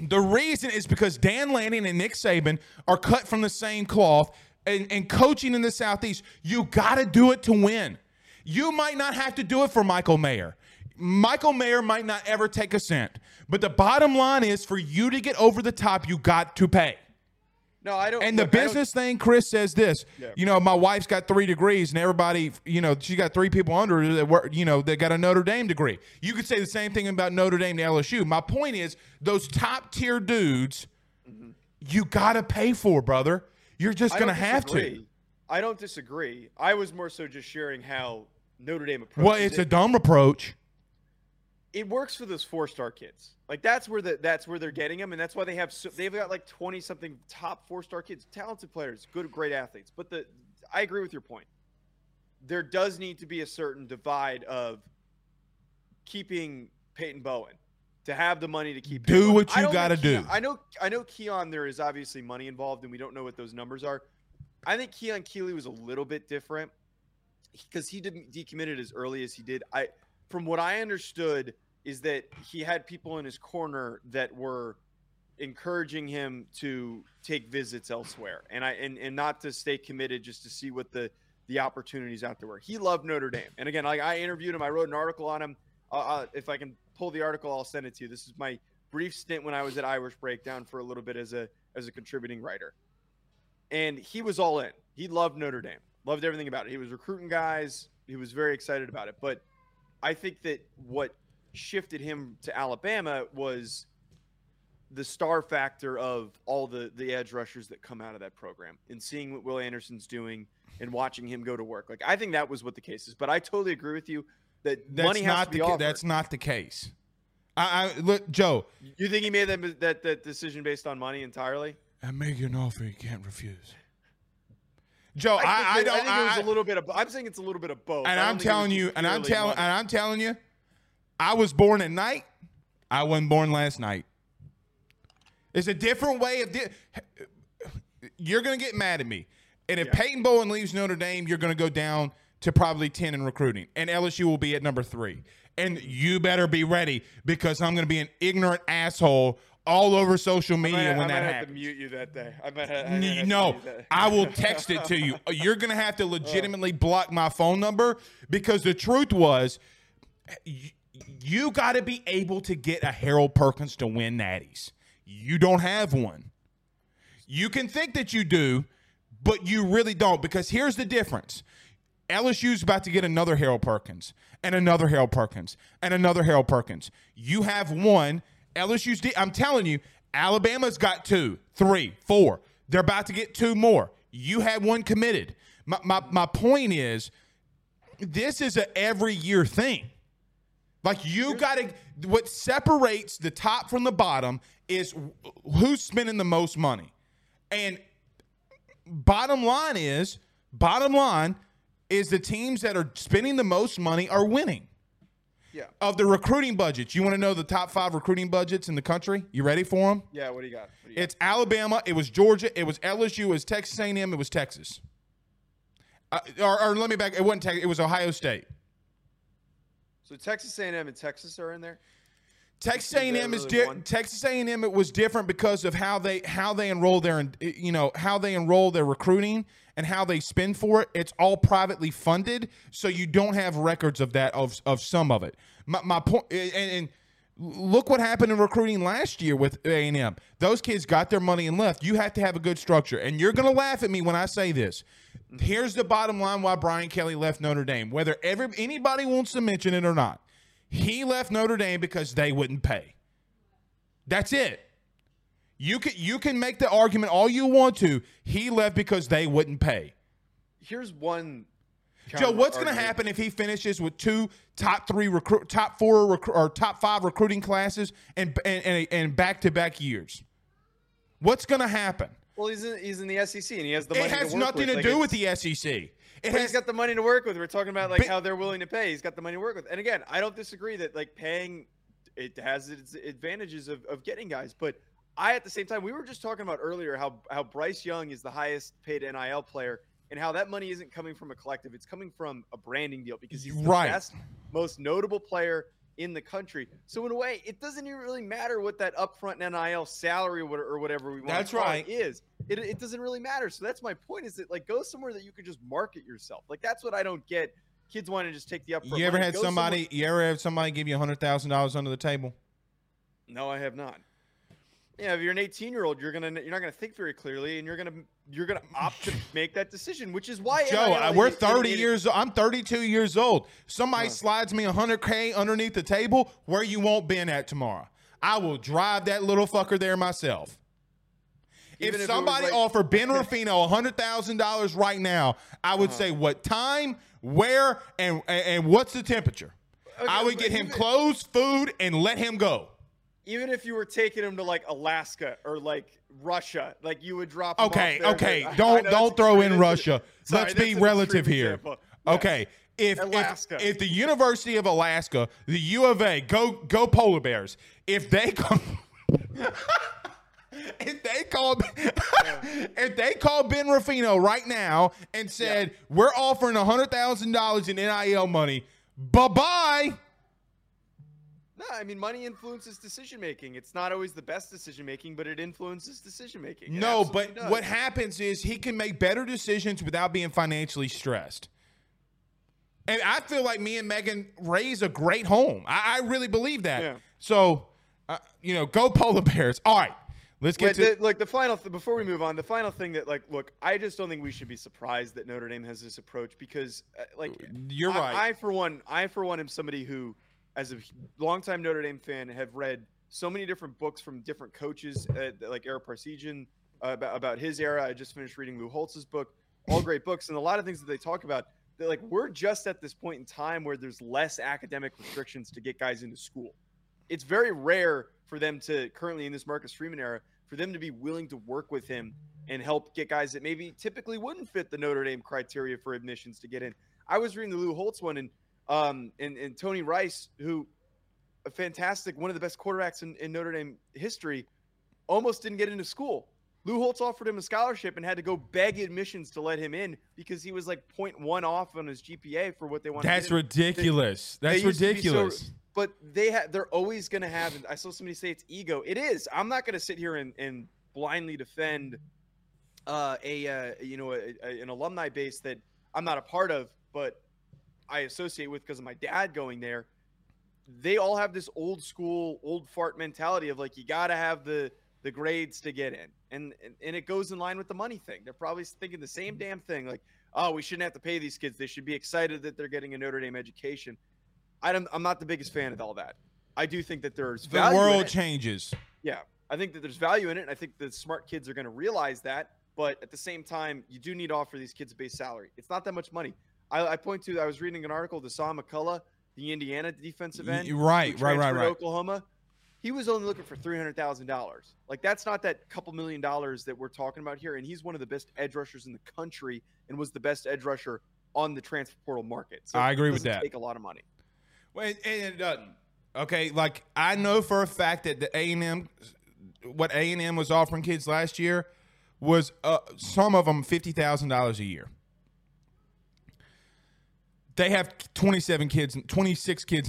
The reason is because Dan Lanning and Nick Saban are cut from the same cloth, and coaching in the Southeast, you got to do it to win. You might not have to do it for Michael Mayer. Michael Mayer might not ever take a cent. But the bottom line is, for you to get over the top, you got to pay. No, I don't. And the business thing, Chris says this. Yeah. My wife's got 3 degrees, and everybody, she got 3 people under her that work. They got a Notre Dame degree. You could say the same thing about Notre Dame to LSU. My point is, those top tier dudes, you gotta pay for, brother. You're just gonna have to. I don't disagree. I was more so just sharing how Notre Dame approaches. Well, it's a dumb approach. It works for those 4-star kids. Like, that's where they're getting them, and that's why they've got like 20-something top 4-star kids, talented players, great athletes. But I agree with your point. There does need to be a certain divide of keeping Peyton Bowen to have the money to keep. Do what you got to do. I know Keon. There is obviously money involved, and we don't know what those numbers are. I think Keon Keeley was a little bit different because he didn't decommitted as early as he did. From what I understood is that he had people in his corner that were encouraging him to take visits elsewhere and not to stay committed, just to see what the opportunities out there were. He loved Notre Dame. And again, like, I interviewed him, I wrote an article on him. If I can pull the article, I'll send it to you. This is my brief stint when I was at Irish Breakdown for a little bit as a contributing writer. And he was all in. He loved Notre Dame, loved everything about it. He was recruiting guys. He was very excited about it. But I think that what shifted him to Alabama was the star factor of all the edge rushers that come out of that program, and seeing what Will Anderson's doing and watching him go to work. Like, I think that was what the case is. But I totally agree with you that's money has to be offered. That's not the case. I look, Joe. You think he made that decision based on money entirely? And make you an offer you can't refuse. Joe, I'm saying it's a little bit of both. And I'm telling you, I was born at night. I wasn't born last night. It's a different way of. You're gonna get mad at me, and if Peyton Bowen leaves Notre Dame, you're gonna go down to probably 10 in recruiting, and LSU will be at number 3. And you better be ready, because I'm gonna be an ignorant asshole all over social media when that happens. I might have to mute you that day. I will text it to you. You're going to have to legitimately block my phone number, because the truth was, you got to be able to get a Harold Perkins to win natties. You don't have one. You can think that you do, but you really don't, because here's the difference. LSU's about to get another Harold Perkins and another Harold Perkins and another Harold Perkins. You have one. LSU's. I'm telling you, Alabama's got two, three, four. They're about to get two more. You had one committed. My point is, this is an every year thing. Like, you got to – what separates the top from the bottom is who's spending the most money. And bottom line is the teams that are spending the most money are winning. Yeah. Of the recruiting budgets. You want to know the top five recruiting budgets in the country? You ready for them? Yeah, what do you got? It's Alabama. It was Georgia. It was LSU. It was Texas A&M. It was Texas. Or let me back. It wasn't Texas. It was Ohio State. So Texas A&M and Texas are in there. Texas A&M. It was different because of how they enroll their recruiting and how they spend for it. It's all privately funded, so you don't have records of that of some of it. My point, and look what happened in recruiting last year with A&M. Those kids got their money and left. You have to have a good structure, and you're gonna laugh at me when I say this. Here's the bottom line why Brian Kelly left Notre Dame. Whether anybody wants to mention it or not, he left Notre Dame because they wouldn't pay. That's it. You can make the argument all you want to. He left because they wouldn't pay. Here's one. Joe, what's going to happen if he finishes with two top five recruiting classes and back-to-back years? What's going to happen? Well, he's in the SEC, and he has the money to work with. It has nothing to do with the SEC. He's got the money to work with. We're talking about how they're willing to pay. He's got the money to work with. And, again, I don't disagree that, paying it has its advantages of getting guys. But at the same time, we were just talking about earlier how Bryce Young is the highest-paid NIL player and how that money isn't coming from a collective. It's coming from a branding deal because he's the best, most notable player in the country. So in a way, it doesn't even really matter what that upfront NIL salary or whatever we want to call it is. It doesn't really matter. So that's my point, is that go somewhere that you could just market yourself. That's what I don't get. Kids want to just take the upfront. You ever had somebody give you $100,000 under the table? No, I have not. Yeah, if you're an 18-year-old, you're not gonna think very clearly, and you're gonna opt to make that decision, which is why. Joe, we're 30 years old. I'm 32 years old. Somebody slides me $100K underneath the table where you won't been at tomorrow. I will drive that little fucker there myself. If somebody offered Ben Ruffino $100,000 right now, I would say what time, where, and what's the temperature. Okay, I would get him clothes, food, and let him go. Even if you were taking him to Alaska or Russia, you would drop him off there. Okay. Don't throw in Russia. Sorry, let's be relative here. Yeah. Okay. If the University of Alaska, the U of A, go polar bears. If they come If they call Ben Ruffino right now and said, we're offering $100,000 in NIL money, bye-bye. No, money influences decision-making. It's not always the best decision-making, but it influences decision-making. No, but what happens is he can make better decisions without being financially stressed. And I feel like me and Megan raise a great home. I really believe that. Yeah. So, go polar bears. All right. Let's get to the final before we move on. The final thing that I just don't think we should be surprised that Notre Dame has this approach because you're right. I for one am somebody who, as a longtime Notre Dame fan, have read so many different books from different coaches like Eric Parsegian about his era. I just finished reading Lou Holtz's book, all great books, and a lot of things that they talk about. That we're just at this point in time where there's less academic restrictions to get guys into school. It's very rare for them to currently in this Marcus Freeman era, for them to be willing to work with him and help get guys that maybe typically wouldn't fit the Notre Dame criteria for admissions to get in. I was reading the Lou Holtz one and Tony Rice, who a fantastic, one of the best quarterbacks in Notre Dame history, almost didn't get into school. Lou Holtz offered him a scholarship and had to go beg admissions to let him in because he was 0.1 off on his GPA for what they wanted. That's ridiculous. That's ridiculous. But they're always going to have, and I saw somebody say it's ego. It is. I'm not going to sit here and blindly defend an alumni base that I'm not a part of, but I associate with because of my dad going there. They all have this old school, old fart mentality of you got to have the grades to get in, and it goes in line with the money thing. They're probably thinking the same damn thing. We shouldn't have to pay these kids. They should be excited that they're getting a Notre Dame education. I'm not the biggest fan of all that. I do think that there's value. The world changes. Yeah. I think that there's value in it, and I think the smart kids are going to realize that. But at the same time, you do need to offer these kids a base salary. It's not that much money. I point to, I was reading an article, Deshaun McCullough, the Indiana defensive end. Right. Oklahoma. He was only looking for $300,000. Like, that's not that couple million dollars that we're talking about here. And he's one of the best edge rushers in the country and was the best edge rusher on the transfer portal market. So I agree with that. It doesn't take a lot of money. Well, and it doesn't. Okay, like, I know for a fact that the A&M, what A&M was offering kids last year was some of them $50,000 a year. They have 26 kids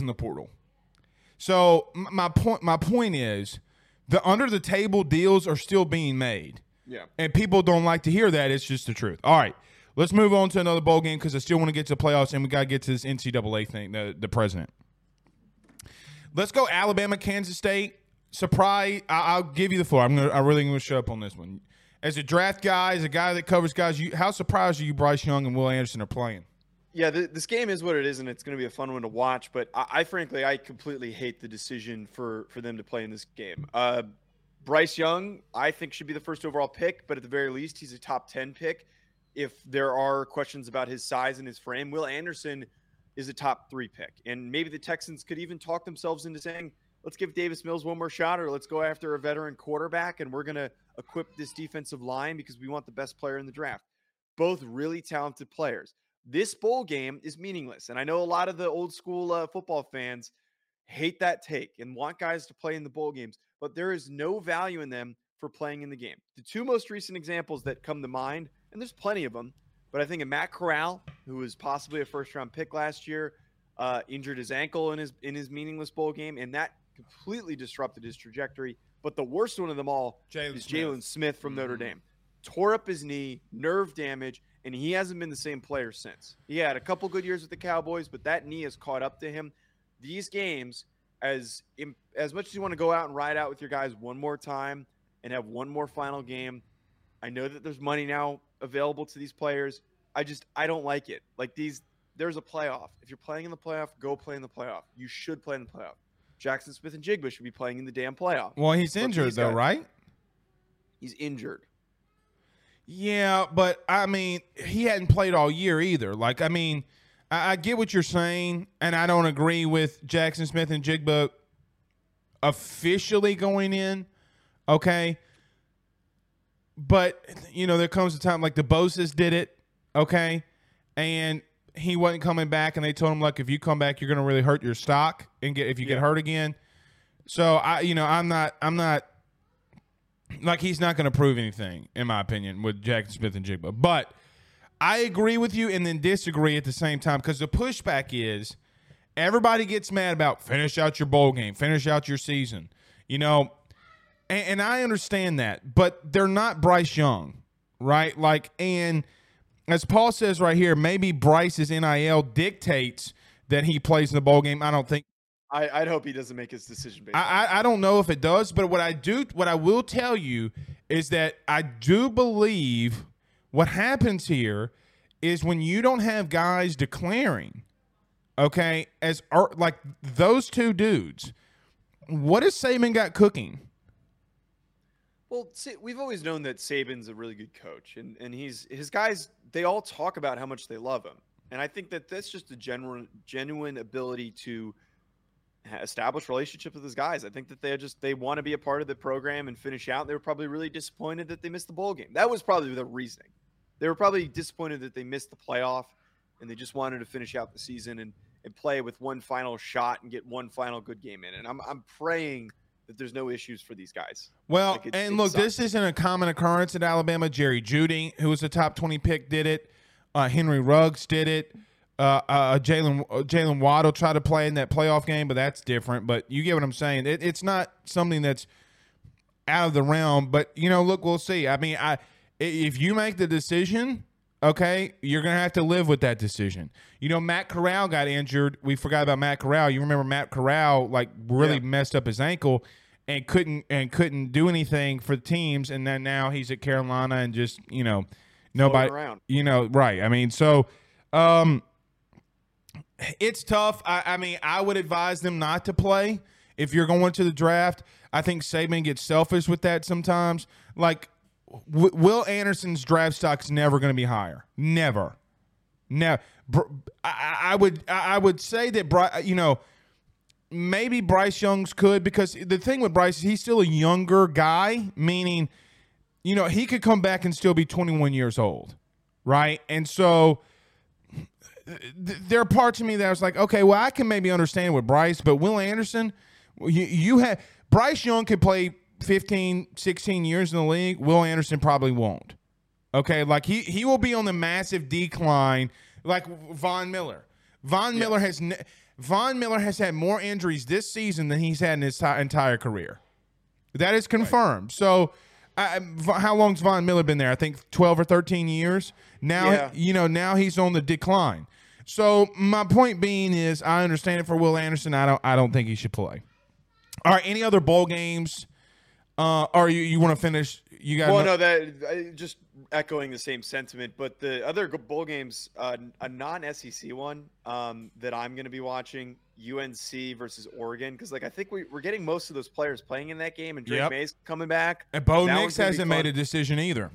in the portal. So my point is, the under the table deals are still being made. Yeah. And people don't like to hear that. It's just the truth. All right. Let's move on to another bowl game, because I still want to get to the playoffs, and we got to get to this NCAA thing, the president. Let's go Alabama, Kansas State. Surprise. I'll give you the floor. I really going to show up on this one. As a draft guy, as a guy that covers guys, how surprised are you Bryce Young and Will Anderson are playing? Yeah, this game is what it is, and it's going to be a fun one to watch. But I frankly completely hate the decision for them to play in this game. Bryce Young, I think, should be the first overall pick, but at the very least, he's a top 10 pick. If there are questions about his size and his frame, Will Anderson is a top 3 pick. And maybe the Texans could even talk themselves into saying, let's give Davis Mills one more shot, or let's go after a veteran quarterback, and we're going to equip this defensive line because we want the best player in the draft. Both really talented players. This bowl game is meaningless. And I know a lot of the old school football fans hate that take and want guys to play in the bowl games, but there is no value in them for playing in the game. The two most recent examples that come to mind, and there's plenty of them, but I think of Matt Corral, who was possibly a first-round pick last year, injured his ankle in his meaningless bowl game, and that completely disrupted his trajectory. But the worst one of them all is Jalen Smith from Notre Dame. Tore up his knee, nerve damage, and he hasn't been the same player since. He had a couple good years with the Cowboys, but that knee has caught up to him. These games, as much as you want to go out and ride out with your guys one more time and have one more final game, I know that there's money now available to these players. I don't like it. Like, there's a playoff. If you're playing in the playoff, go play in the playoff. You should play in the playoff. Jackson Smith and Jigba should be playing in the damn playoff. Well, he's injured though, right? He's injured. Yeah, but I mean, he hadn't played all year either. Like, I mean, I get what you're saying, and I don't agree with Jackson Smith and Jigba officially going in. Okay. But, you know, there comes a time, like, the Bosa's did it, okay? And he wasn't coming back, and they told him, like, if you come back, you're going to really hurt your stock if you get hurt again. So, I'm not – like, he's not going to prove anything, in my opinion, with Jackson Smith and Jigba. But I agree with you and then disagree at the same time, because the pushback is everybody gets mad about finish out your bowl game, finish out your season, you know. And I understand that, but they're not Bryce Young, right? Like, and as Paul says right here, maybe Bryce's NIL dictates that he plays in the bowl game. I don't think. I'd hope he doesn't make his decision based on that. I don't know if it does, but what I will tell you is that I do believe what happens here is when you don't have guys declaring, okay, as like those two dudes, what has Saban got cooking? Well, see, we've always known that Saban's a really good coach, and his guys, they all talk about how much they love him. And I think that that's just a genuine ability to establish relationships with his guys. I think that they want to be a part of the program and finish out. They were probably really disappointed that they missed the bowl game. That was probably the reasoning. They were probably disappointed that they missed the playoff, and they just wanted to finish out the season and play with one final shot and get one final good game in. And I'm praying that there's no issues for these guys. Well, like this isn't a common occurrence at Alabama. Jerry Jeudy, who was a top 20 pick, did it. Henry Ruggs did it. Jalen Waddle tried to play in that playoff game, but that's different. But you get what I'm saying. It's not something that's out of the realm. But, you know, look, we'll see. I mean, if you make the decision, okay, you're going to have to live with that decision. You know, Matt Corral got injured. We forgot about Matt Corral. You remember Matt Corral, like, really messed up his ankle and couldn't do anything for the teams. And then now he's at Carolina and just, you know, nobody around. You know, right. I mean, so it's tough. I mean, I would advise them not to play. If you're going to the draft, I think Saban gets selfish with that sometimes. Like, Will Anderson's draft stock's never going to be higher. Never. Never. I would say that, you know, maybe Bryce Young's could, because the thing with Bryce is he's still a younger guy, meaning, you know, he could come back and still be 21 years old, right? And so there are parts of me that I was like, okay, well, I can maybe understand with Bryce, but Will Anderson, you have Bryce Young could play 15, 16 years in the league. Will Anderson probably won't. Okay, like he will be on the massive decline, like Von Miller. Von Miller has had more injuries this season than he's had in his entire career. That is confirmed. Right. So, how long's Von Miller been there? I think 12 or 13 years. Now, yeah. You know, now he's on the decline. So my point being is, I understand it for Will Anderson. I don't think he should play. All right, any other bowl games? Or you want to finish? You guys? Well, that just echoing the same sentiment. But the other bowl games, a non-SEC one that I'm going to be watching, UNC versus Oregon, because like I think we're getting most of those players playing in that game, and Drake May's coming back. And Bo Nix hasn't made a decision either.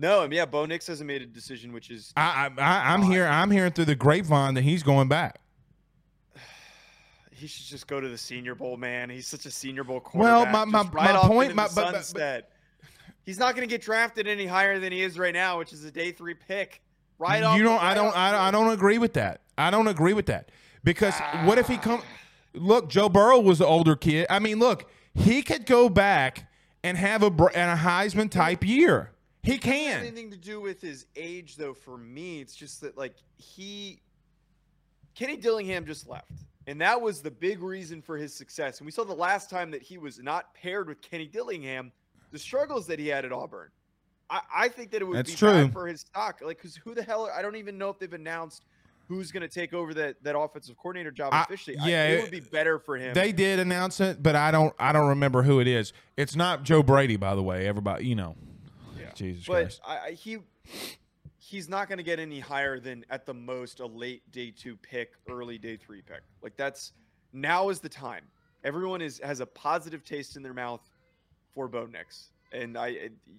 No, yeah, Bo Nix hasn't made a decision, which is I'm hearing through the grapevine that he's going back. He should just go to the Senior Bowl, man. He's such a Senior Bowl quarterback. Well, my point, he's not going to get drafted any higher than he is right now, which is a day 3 pick. Right off. I don't agree with that. I don't agree with that, because what if he comes? Look, Joe Burrow was the older kid. I mean, look, he could go back and have a Heisman type year. He can. It has anything to do with his age, though? For me, it's just that like Kenny Dillingham just left. And that was the big reason for his success. And we saw the last time that he was not paired with Kenny Dillingham, the struggles that he had at Auburn. I think that it would be bad for his stock. Like, because who the hell – I don't even know if they've announced who's going to take over that offensive coordinator job officially. It would be better for him. They did announce it, but I don't remember who it is. It's not Joe Brady, by the way. Everybody – you know. Yeah. Jesus Christ. But He's not going to get any higher than, at the most, a late day 2 pick, early day 3 pick. Like, that's – now is the time. Everyone has a positive taste in their mouth for Bo Nix. And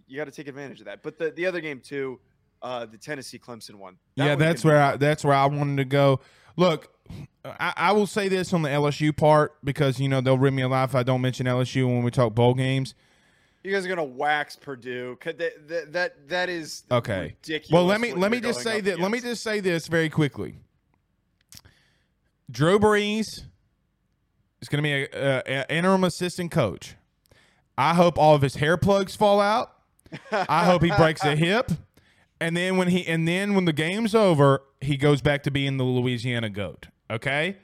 you got to take advantage of that. But the other game, too, the Tennessee-Clemson one. That's where I wanted to go. Look, I will say this on the LSU part, because, you know, they'll rid me alive if I don't mention LSU when we talk bowl games. You guys are gonna wax Purdue. That is okay. Ridiculous. Well, let me just say that. Let me just say this very quickly. Drew Brees is gonna be an interim assistant coach. I hope all of his hair plugs fall out. I hope he breaks a hip, and then when the game's over, he goes back to being the Louisiana GOAT. Okay,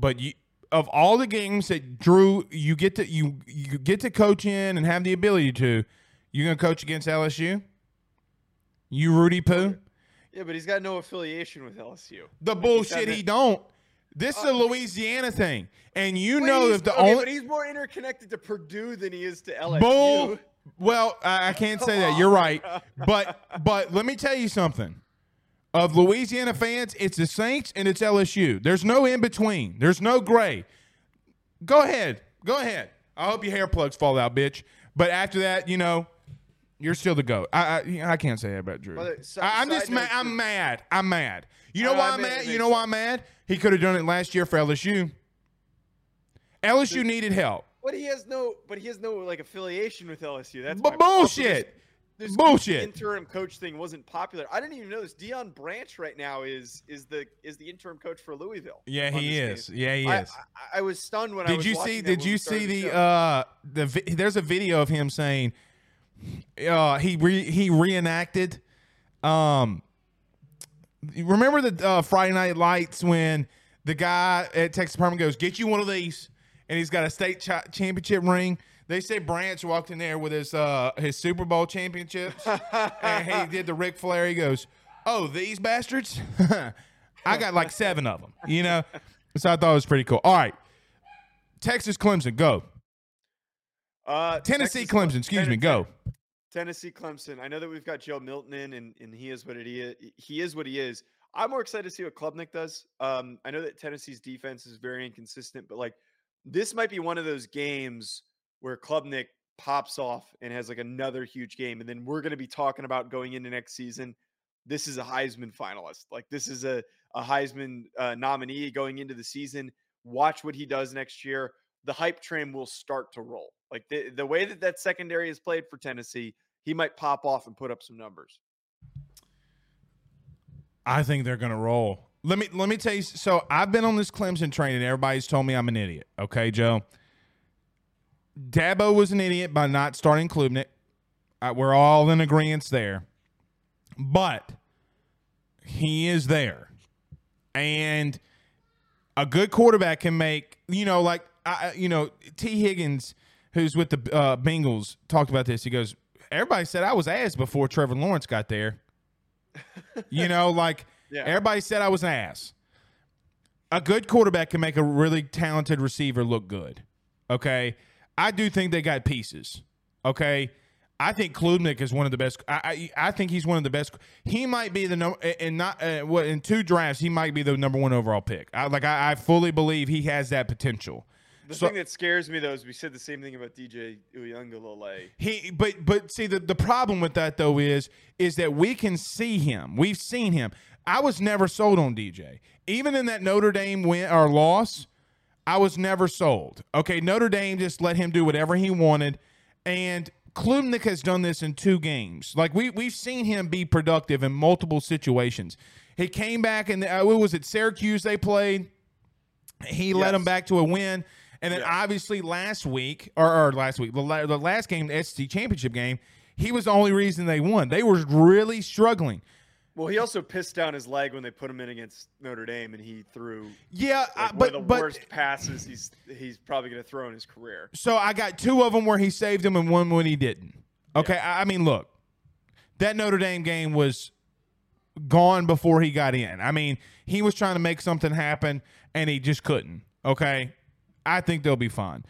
but you. Of all the games that Drew you get to coach in and have the ability to, you're gonna coach against LSU? You Rudy Poo? Yeah, but he's got no affiliation with LSU. The bullshit he don't. This is a Louisiana thing, and but he's more interconnected to Purdue than he is to LSU. Bull. Well, I can't say that. You're right, but let me tell you something. Of Louisiana fans, it's the Saints and it's LSU. There's no in between. There's no gray. Go ahead. I hope your hair plugs fall out, bitch. But after that, you know, you're still the GOAT. I can't say that about Drew. Well, I'm mad. You know why I'm mad? You know why I'm mad? He could have done it last year for LSU. LSU needed help. But he has no like affiliation with LSU. That's bullshit. This bullshit. Interim coach thing wasn't popular. I didn't even know this. Deion Branch right now is the interim coach for Louisville. Yeah, he is. Game. Yeah, he is. I was stunned when Did you see the there's a video of him saying he reenacted. Remember the Friday Night Lights when the guy at Texas Perman goes, "Get you one of these," and he's got a state championship ring. They say Branch walked in there with his Super Bowl championships, and he did the Ric Flair. He goes, "Oh, these bastards! I got like 7 of them." You know, so I thought it was pretty cool. All right, Texas Clemson, go. Tennessee Clemson, excuse me, go. Tennessee Clemson. I know that we've got Joe Milton in, and he is what it is. He is what he is. I'm more excited to see what Klubnik does. I know that Tennessee's defense is very inconsistent, but like. this might be one of those games where Klubnik pops off and has like another huge game. And then we're going to be talking about going into next season, this is a Heisman finalist. Like this is a Heisman nominee going into the season. Watch what he does next year. The hype train will start to roll. Like the way that that secondary is played for Tennessee, he might pop off and put up some numbers. I think they're going to roll. Let me tell you. So I've been on this Clemson train and everybody's told me I'm an idiot. Okay, Joe. Dabo was an idiot by not starting Klubnik. We're all in agreement there. But he is there. And a good quarterback can make, T. Higgins, who's with the Bengals, talked about this. He goes, everybody said I was ass before Trevor Lawrence got there. Everybody said I was an ass. A good quarterback can make a really talented receiver look good. Okay. I do think they got pieces. Okay. I think Klubnik is one of the best. I think he's one of the best. He might be the number in two drafts. He might be the number one overall pick. I fully believe he has that potential. The thing that scares me though is we said the same thing about DJ Uiagalelei. But see the problem with that though is that we can see him. We've seen him. I was never sold on DJ. Even in that Notre Dame win or loss, I was never sold. Okay, Notre Dame just let him do whatever he wanted, and Klubnik has done this in two games. Like we've seen him be productive in multiple situations. He came back and what was it? Syracuse they played. He led them back to a win. And then obviously the last game, the SEC championship game, he was the only reason they won. They were really struggling. Well, he also pissed down his leg when they put him in against Notre Dame, and he threw one of the worst passes he's probably going to throw in his career. So I got two of them where he saved him and one when he didn't. Okay, yeah. I mean, look, that Notre Dame game was gone before he got in. I mean, he was trying to make something happen, and he just couldn't. Okay. I think they'll be fine.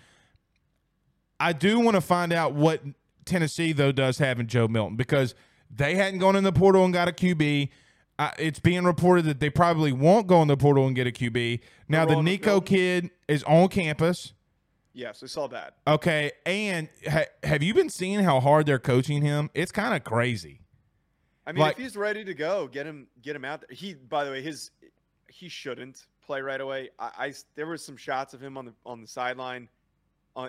I do want to find out what Tennessee, though, does have in Joe Milton because they hadn't gone in the portal and got a QB. It's being reported that they probably won't go in the portal and get a QB. Now, the Nico kid is on campus. Yes, I saw that. Okay, and have you been seeing how hard they're coaching him? It's kind of crazy. I mean, if he's ready to go, get him out there. He shouldn't play right away. There were some shots of him on the sideline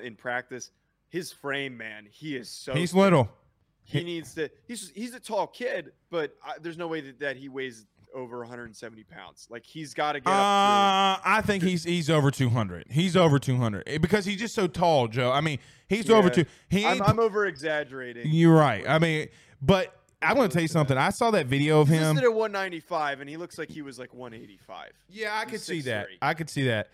in practice. His frame, man, he's thin. Little. He's a tall kid, but there's no way that he weighs over 170 pounds. Like he's got to get up. I think he's over 200. He's over 200 because he's just so tall, Joe. I mean, he's over two. I'm over exaggerating. You're right. I mean, but I want to tell you something. I saw that video of him. He's at 195, and he looks like he was like 185. Yeah, I could see that. I could see that.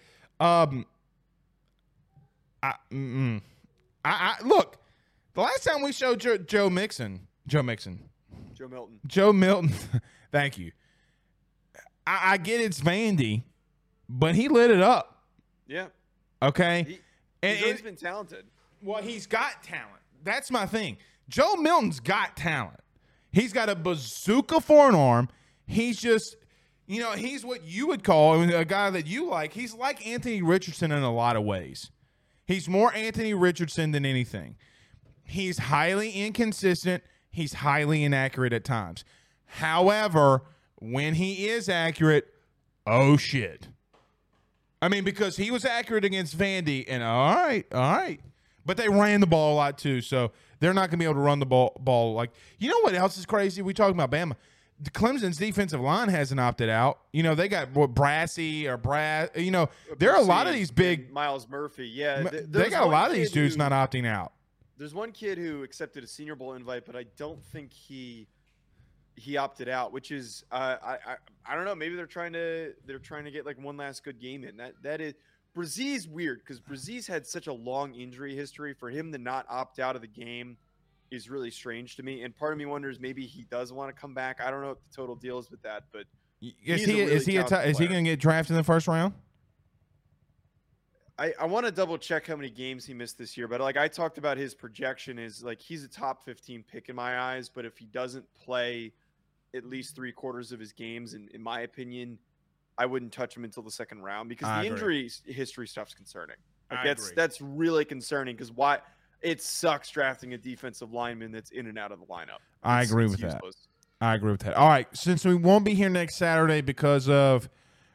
Look, the last time we showed Joe Milton. Thank you. I get it's Vandy, but he lit it up. Yeah. Okay. He's been talented. Well, he's got talent. That's my thing. Joe Milton's got talent. He's got a bazooka for an arm. He's just, he's what you would call a guy that you like. He's like Anthony Richardson in a lot of ways. He's more Anthony Richardson than anything. He's highly inconsistent. He's highly inaccurate at times. However, when he is accurate, oh, shit. I mean, because he was accurate against Vandy, and all right. But they ran the ball a lot, too, so they're not going to be able to run the ball. Like, you know what else is crazy? We talking about Bama. The Clemson's defensive line hasn't opted out. They got Brassey. There are a lot of these big. Miles Murphy, yeah. They got a lot of these dudes not opting out. There's one kid who accepted a Senior Bowl invite, but I don't think he opted out, which is I don't know. Maybe they're trying to get like one last good game in. That is. Brazier's weird because Brazier's had such a long injury history. For him to not opt out of the game is really strange to me. And part of me wonders maybe he does want to come back. I don't know what the total deal is with that. But is he going to get drafted in the first round? I want to double check how many games he missed this year. But like I talked about, his projection is like he's a top 15 pick in my eyes. But if he doesn't play at least three quarters of his games, in my opinion, I wouldn't touch him until the second round because the injury history stuff's concerning. Like that's really concerning because why it sucks drafting a defensive lineman that's in and out of the lineup. I agree with that. All right, since we won't be here next Saturday because of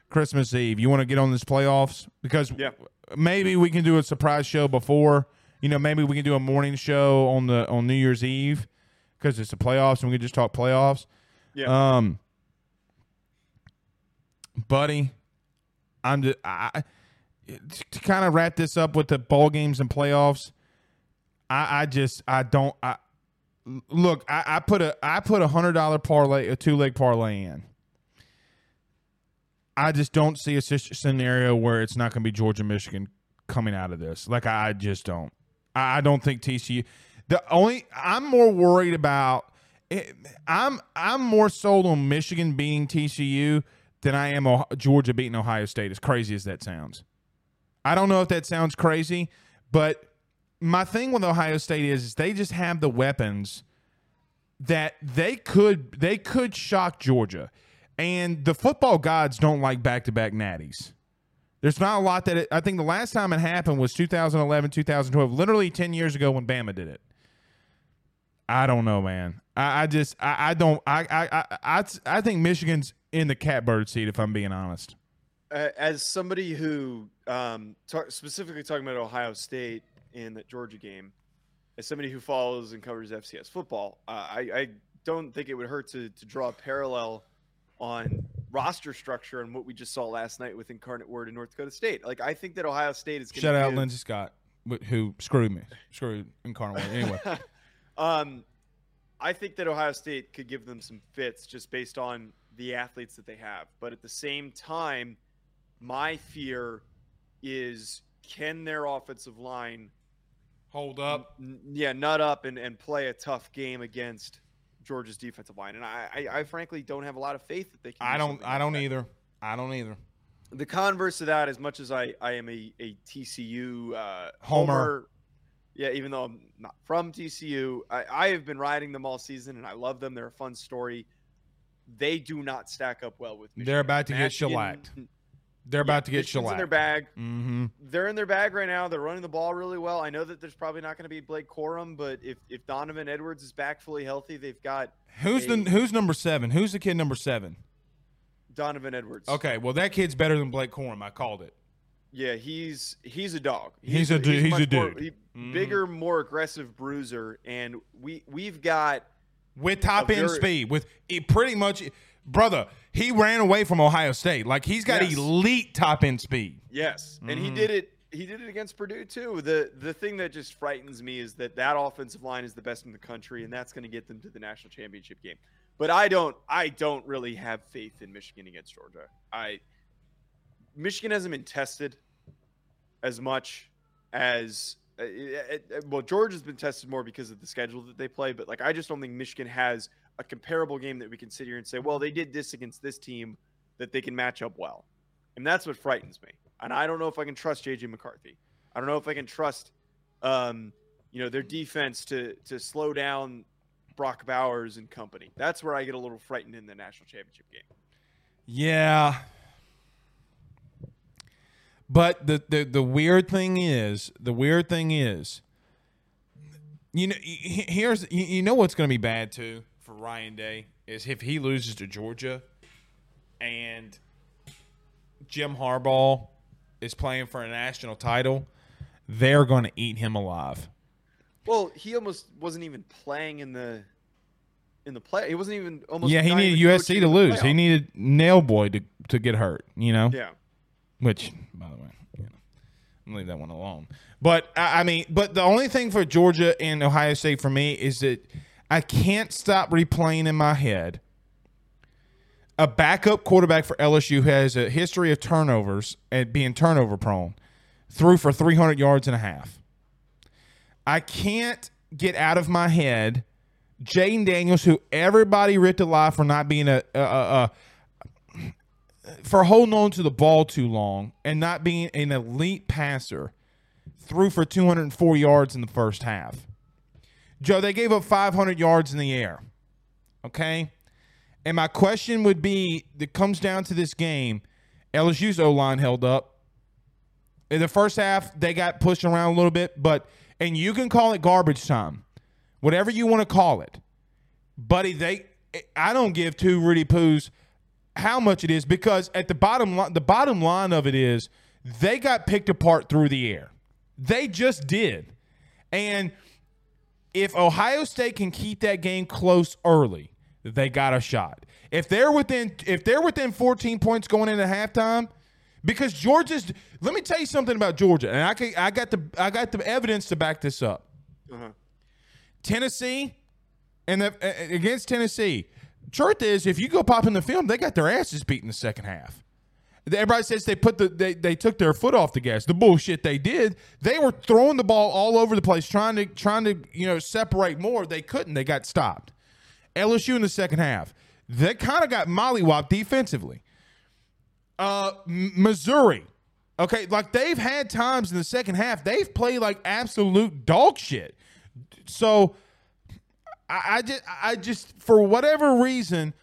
Christmas Eve, you want to get on this playoffs? Because maybe we can do a surprise show before. You know, maybe we can do a morning show on New Year's Eve because it's the playoffs and we can just talk playoffs. Yeah. Buddy, to kind of wrap this up with the ball games and playoffs, I put a $100 parlay, a two-leg parlay in. I just don't see a scenario where it's not going to be Georgia, Michigan coming out of this. Like, I just don't. I don't think TCU. I'm more worried about. I'm more sold on Michigan beating TCU than I am Georgia beating Ohio State, as crazy as that sounds. I don't know if that sounds crazy, but my thing with Ohio State is they just have the weapons that they could shock Georgia. And the football gods don't like back-to-back natties. There's not a lot that I think the last time it happened was 2011, 2012, literally 10 years ago when Bama did it. I don't know, man. I think Michigan's in the catbird seat, if I'm being honest. As somebody who specifically talking about Ohio State in that Georgia game, as somebody who follows and covers FCS football, I don't think it would hurt to draw a parallel on roster structure and what we just saw last night with Incarnate Word in North Dakota State. Like, I think that Ohio State is going to shout out Lindsey Scott, who screwed Incarnate Word. Anyway. I think that Ohio State could give them some fits just based on the athletes that they have. But at the same time, my fear is, can their offensive line hold up? Nut up and play a tough game against Georgia's defensive line, and I frankly don't have a lot of faith that they can. I don't either. The converse of that, as much as I am a TCU homer, even though I'm not from TCU, I have been riding them all season, and I love them. They're a fun story. They do not stack up well with Michigan. They're about to get shellacked. They're about to get shellacked. In their bag. Mm-hmm. They're in their bag right now. They're running the ball really well. I know that there's probably not going to be Blake Corum, but if Donovan Edwards is back fully healthy, they've got who's number seven? Who's the kid number seven? Donovan Edwards. Okay, well, that kid's better than Blake Corum. I called it. Yeah, he's a dog. He's a dude. Bigger, more aggressive bruiser, and we've got with top end speed with it pretty much. Brother, he ran away from Ohio State. Like, he's got elite top-end speed. Yes, and he did it against Purdue, too. The thing that just frightens me is that offensive line is the best in the country, and that's going to get them to the national championship game. But I don't really have faith in Michigan against Georgia. Michigan hasn't been tested as much as – well, Georgia's been tested more because of the schedule that they play, but, like, I just don't think Michigan has – a comparable game that we can sit here and say, well, they did this against this team that they can match up well. And that's what frightens me. And I don't know if I can trust JJ McCarthy. I don't know if I can trust, their defense to slow down Brock Bowers and company. That's where I get a little frightened in the national championship game. Yeah. But the weird thing is, You know what's going to be bad, too, for Ryan Day is if he loses to Georgia and Jim Harbaugh is playing for a national title, they're going to eat him alive. Well, he almost wasn't even playing in the play. He wasn't even almost. Yeah, he needed USC to lose. He needed Nailboy to get hurt, you know? Yeah. Which, by the way. Leave that one alone. But I mean, the only thing for Georgia and Ohio State for me is that I can't stop replaying in my head a backup quarterback for LSU who has a history of turnovers and being turnover prone, threw for 300 yards and a half. I can't get out of my head Jaden Daniels, who everybody ripped alive for not being for holding on to the ball too long and not being an elite passer, threw for 204 yards in the first half. Joe, they gave up 500 yards in the air, okay? And my question would be, that comes down to this game, LSU's O-line held up. In the first half, they got pushed around a little bit, and you can call it garbage time, whatever you want to call it, buddy. I don't give two Rudy Poos how much it is, because at the bottom line of it is they got picked apart through the air. They just did. And if Ohio State can keep that game close early, they got a shot. If they're within 14 points going into halftime, because Georgia's. Let me tell you something about Georgia, and I got the evidence to back this up. Uh-huh. Against Tennessee, truth is, if you go pop in the film, they got their asses beat in the second half. Everybody says they took their foot off the gas. The bullshit they did. They were throwing the ball all over the place, trying to separate more. They couldn't. They got stopped. LSU in the second half, they kind of got mollywopped defensively. Missouri, okay, like they've had times in the second half they've played like absolute dog shit. So I just for whatever reason,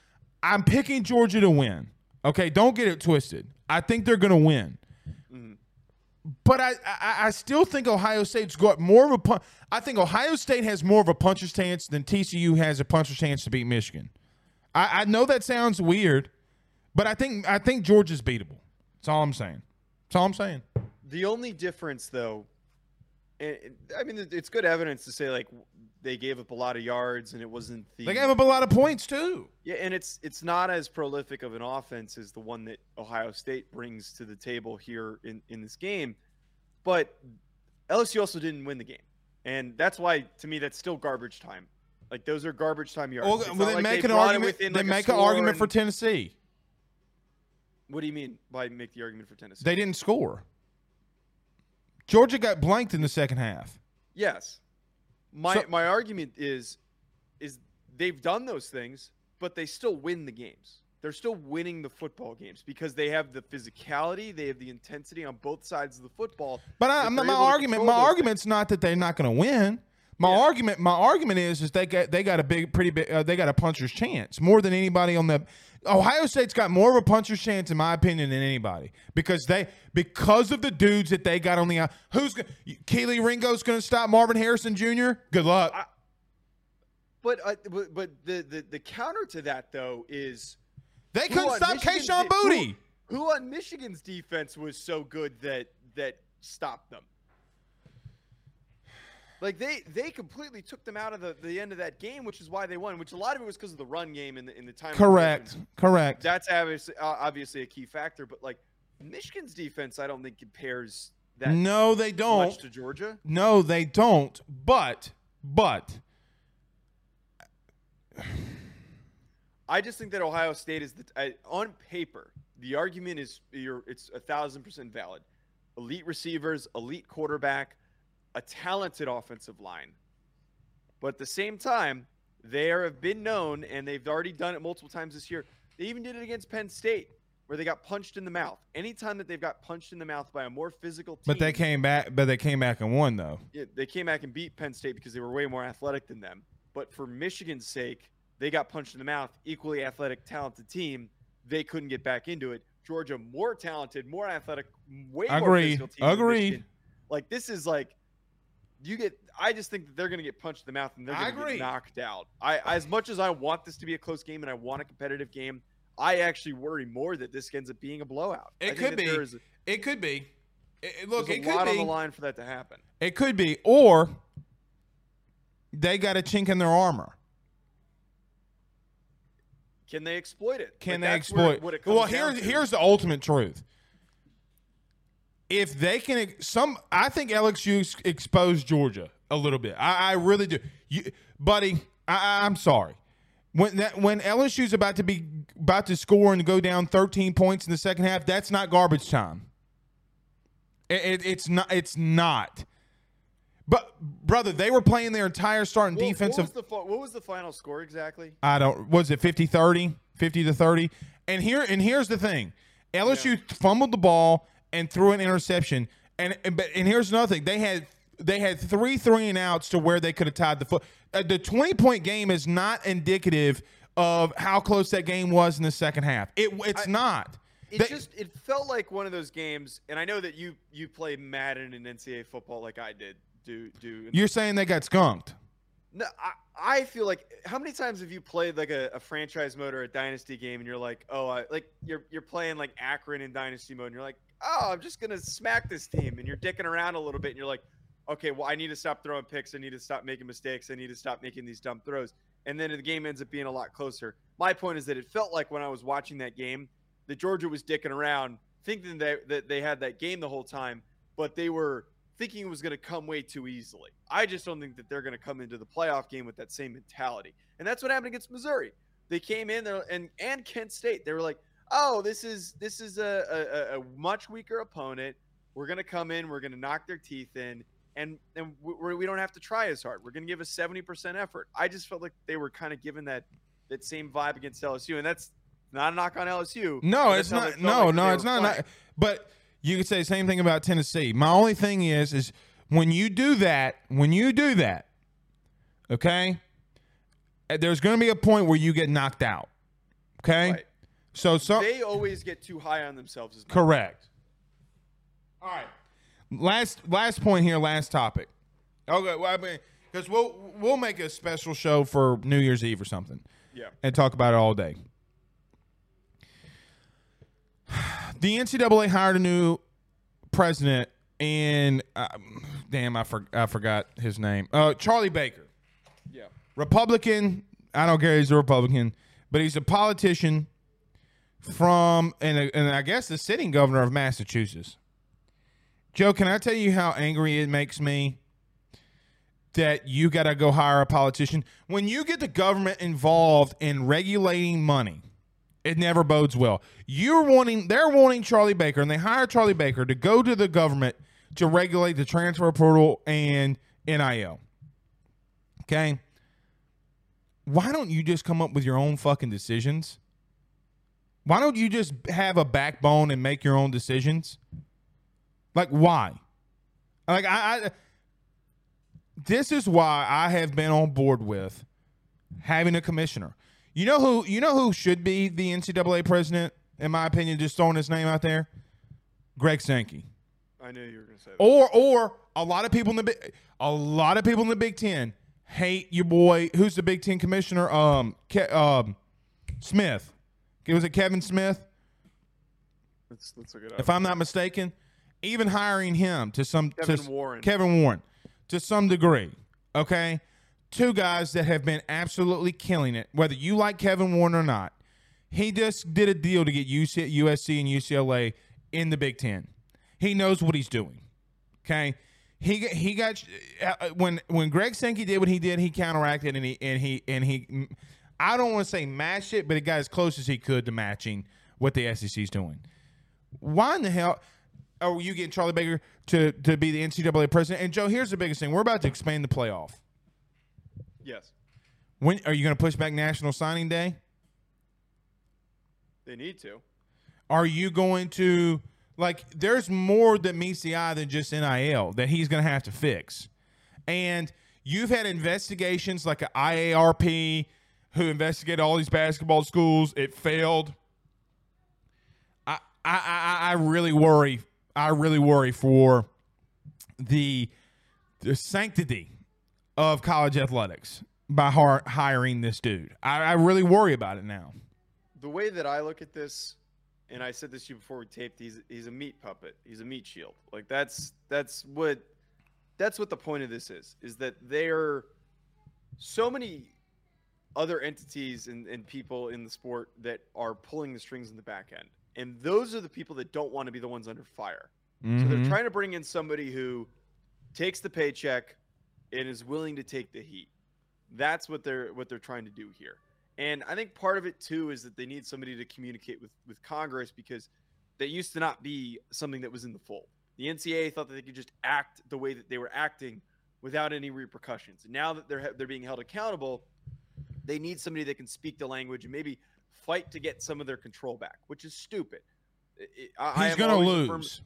I'm picking Georgia to win. Okay, don't get it twisted. I think they're going to win. Mm-hmm. But I still think Ohio State's got more of a punch. I think Ohio State has more of a puncher's chance than TCU has a puncher's chance to beat Michigan. I know that sounds weird, but I think Georgia's beatable. That's all I'm saying. The only difference, though, I mean, it's good evidence to say, like, they gave up a lot of yards, and it wasn't the. They gave up a lot of points too. Yeah, and it's not as prolific of an offense as the one that Ohio State brings to the table here in this game. But LSU also didn't win the game, and that's why, to me, that's still garbage time. Like, those are garbage time yards. Well, they make an argument. They make an argument for Tennessee. What do you mean by make the argument for Tennessee? They didn't score. Georgia got blanked in the second half. Yes. My argument is they've done those things, but they still win the games. They're still winning the football games because they have the physicality, they have the intensity on both sides of the football. But my argument's not that they're not going to win. My argument is they got a pretty big puncher's chance more than anybody on the. Ohio State's got more of a puncher's chance, in my opinion, than anybody because of the dudes that they got on the. Kelee Ringo's going to stop Marvin Harrison Jr. Good luck. But the counter to that, though, is they couldn't stop Kayshon Boutte. Who on Michigan's defense was so good that stopped them? Like, they completely took them out of the end of that game, which is why they won, which a lot of it was because of the run game in the time. Correct. That's obviously a key factor. But, like, Michigan's defense, I don't think compares that much to Georgia. No, they don't. But I just think that Ohio State is, on paper, the argument is it's 1,000% valid. Elite receivers, elite quarterback, a talented offensive line. But at the same time, they have been known, and they've already done it multiple times this year. They even did it against Penn State, where they got punched in the mouth. Anytime that they've got punched in the mouth by a more physical team. But they came back and won, though. Yeah, they came back and beat Penn State because they were way more athletic than them. But for Michigan's sake, they got punched in the mouth, equally athletic, talented team. They couldn't get back into it. Georgia, more talented, more athletic, way more physical team. Agreed. Like, this is like. I just think that they're going to get punched in the mouth and they're going to get knocked out. As much as I want this to be a close game and I want a competitive game, I actually worry more that this ends up being a blowout. It could be. There's a lot on the line for that to happen. It could be, or they got a chink in their armor. Can they exploit it? Here's the ultimate truth. If they can, I think LSU exposed Georgia a little bit. I really do, buddy. I'm sorry. When LSU's about to score and go down 13 points in the second half, that's not garbage time. It's not. But brother, they were playing their entire starting defensive. What was the final score exactly? I don't. Was it 50-30, 50-30? And here's the thing: LSU fumbled the ball and threw an interception, and here's another thing. They had 3 3 and outs to where they could have tied the foot. The 20-point game is not indicative of how close that game was in the second half. It's not. It felt like one of those games, and I know that you play Madden and NCAA football like I did. You're saying they got skunked? No, I feel like, how many times have you played like a franchise mode or a dynasty game, and you're like, oh, you're playing like Akron in dynasty mode, and you're like, oh, I'm just gonna smack this team, and you're dicking around a little bit, and you're like, okay, well, I need to stop throwing picks, I need to stop making mistakes, I need to stop making these dumb throws, and then the game ends up being a lot closer. My point is that it felt like when I was watching that game that Georgia was dicking around, thinking that they had that game the whole time, but they were thinking it was going to come way too easily. I just don't think that they're going to come into the playoff game with that same mentality. And that's what happened against Missouri. They came in there and Kent State. They were like, oh, this is a much weaker opponent. We're going to come in. We're going to knock their teeth in. And we don't have to try as hard. We're going to give a 70% effort. I just felt like they were kind of given that same vibe against LSU. And that's not a knock on LSU. No, it's not. No, it's not. But you could say the same thing about Tennessee. My only thing is when you do that, okay, there's going to be a point where you get knocked out. Okay. Right. So they always get too high on themselves. As correct. All right. Last point here. Last topic. Okay. Well, I mean, because we'll make a special show for New Year's Eve or something. Yeah. And talk about it all day. The NCAA hired a new president, and I forgot his name. Charlie Baker. Yeah. Republican. I don't care. He's a Republican, but he's a politician from, and I guess the sitting governor of Massachusetts. Joe, can I tell you how angry it makes me that you got to go hire a politician? When you get the government involved in regulating money, it never bodes well. They're wanting Charlie Baker, and they hired Charlie Baker to go to the government to regulate the transfer portal and NIL. Okay? Why don't you just come up with your own fucking decisions? Why don't you just have a backbone and make your own decisions? Like, why? Like, I this is why I have been on board with having a commissioner. You know who should be the NCAA president, in my opinion, just throwing his name out there? Greg Sankey. I knew you were going to say that. Or a lot of people in the Big Ten hate your boy. Who's the Big Ten commissioner? Smith. Was it Kevin Smith? Let's look it up. If I'm not mistaken, even hiring him Kevin Warren to some degree. Okay. Two guys that have been absolutely killing it, whether you like Kevin Warren or not. He just did a deal to get USC and UCLA in the Big Ten. He knows what he's doing. Okay, he got when Greg Sankey did what he did, he counteracted and he. I don't want to say matched it, but he got as close as he could to matching what the SEC's doing. Why in the hell are you getting Charlie Baker to be the NCAA president? And Joe, here's the biggest thing: we're about to expand the playoff. Yes. When are you going to push back National Signing Day? They need to. Are you going to, like, there's more that meets the eye than just NIL that he's going to have to fix. And you've had investigations like an IARP who investigated all these basketball schools. It failed. I really worry. I really worry for the sanctity of college athletics by hiring this dude. I really worry about it now. The way that I look at this, and I said this to you before we taped, he's a meat puppet. He's a meat shield. Like that's what the point of this is that there are so many other entities and people in the sport that are pulling the strings in the back end. And those are the people that don't want to be the ones under fire. Mm-hmm. So they're trying to bring in somebody who takes the paycheck and is willing to take the heat. That's what they're trying to do here. And I think part of it too is that they need somebody to communicate with Congress, because that used to not be something that was in the fold. The NCAA thought that they could just act the way that they were acting without any repercussions. And now that they're being held accountable, they need somebody that can speak the language and maybe fight to get some of their control back, which is stupid. He's going to lose.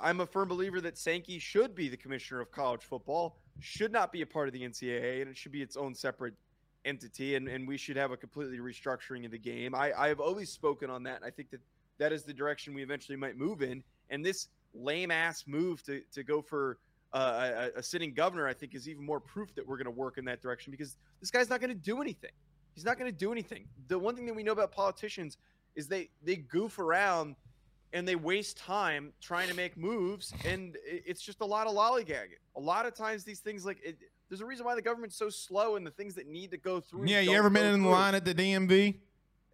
I'm a firm believer that Sankey should be the commissioner of college football, should not be a part of the NCAA, and it should be its own separate entity, and we should have a completely restructuring of the game. I have always spoken on that, and I think that that is the direction we eventually might move in. And this lame-ass move to go for a sitting governor, I think, is even more proof that we're going to work in that direction, because this guy's not going to do anything. He's not going to do anything. The one thing that we know about politicians is they goof around and they waste time trying to make moves, and it's just a lot of lollygagging. A lot of times these things, there's a reason why the government's so slow and the things that need to go through. Yeah, you ever been in line at the DMV?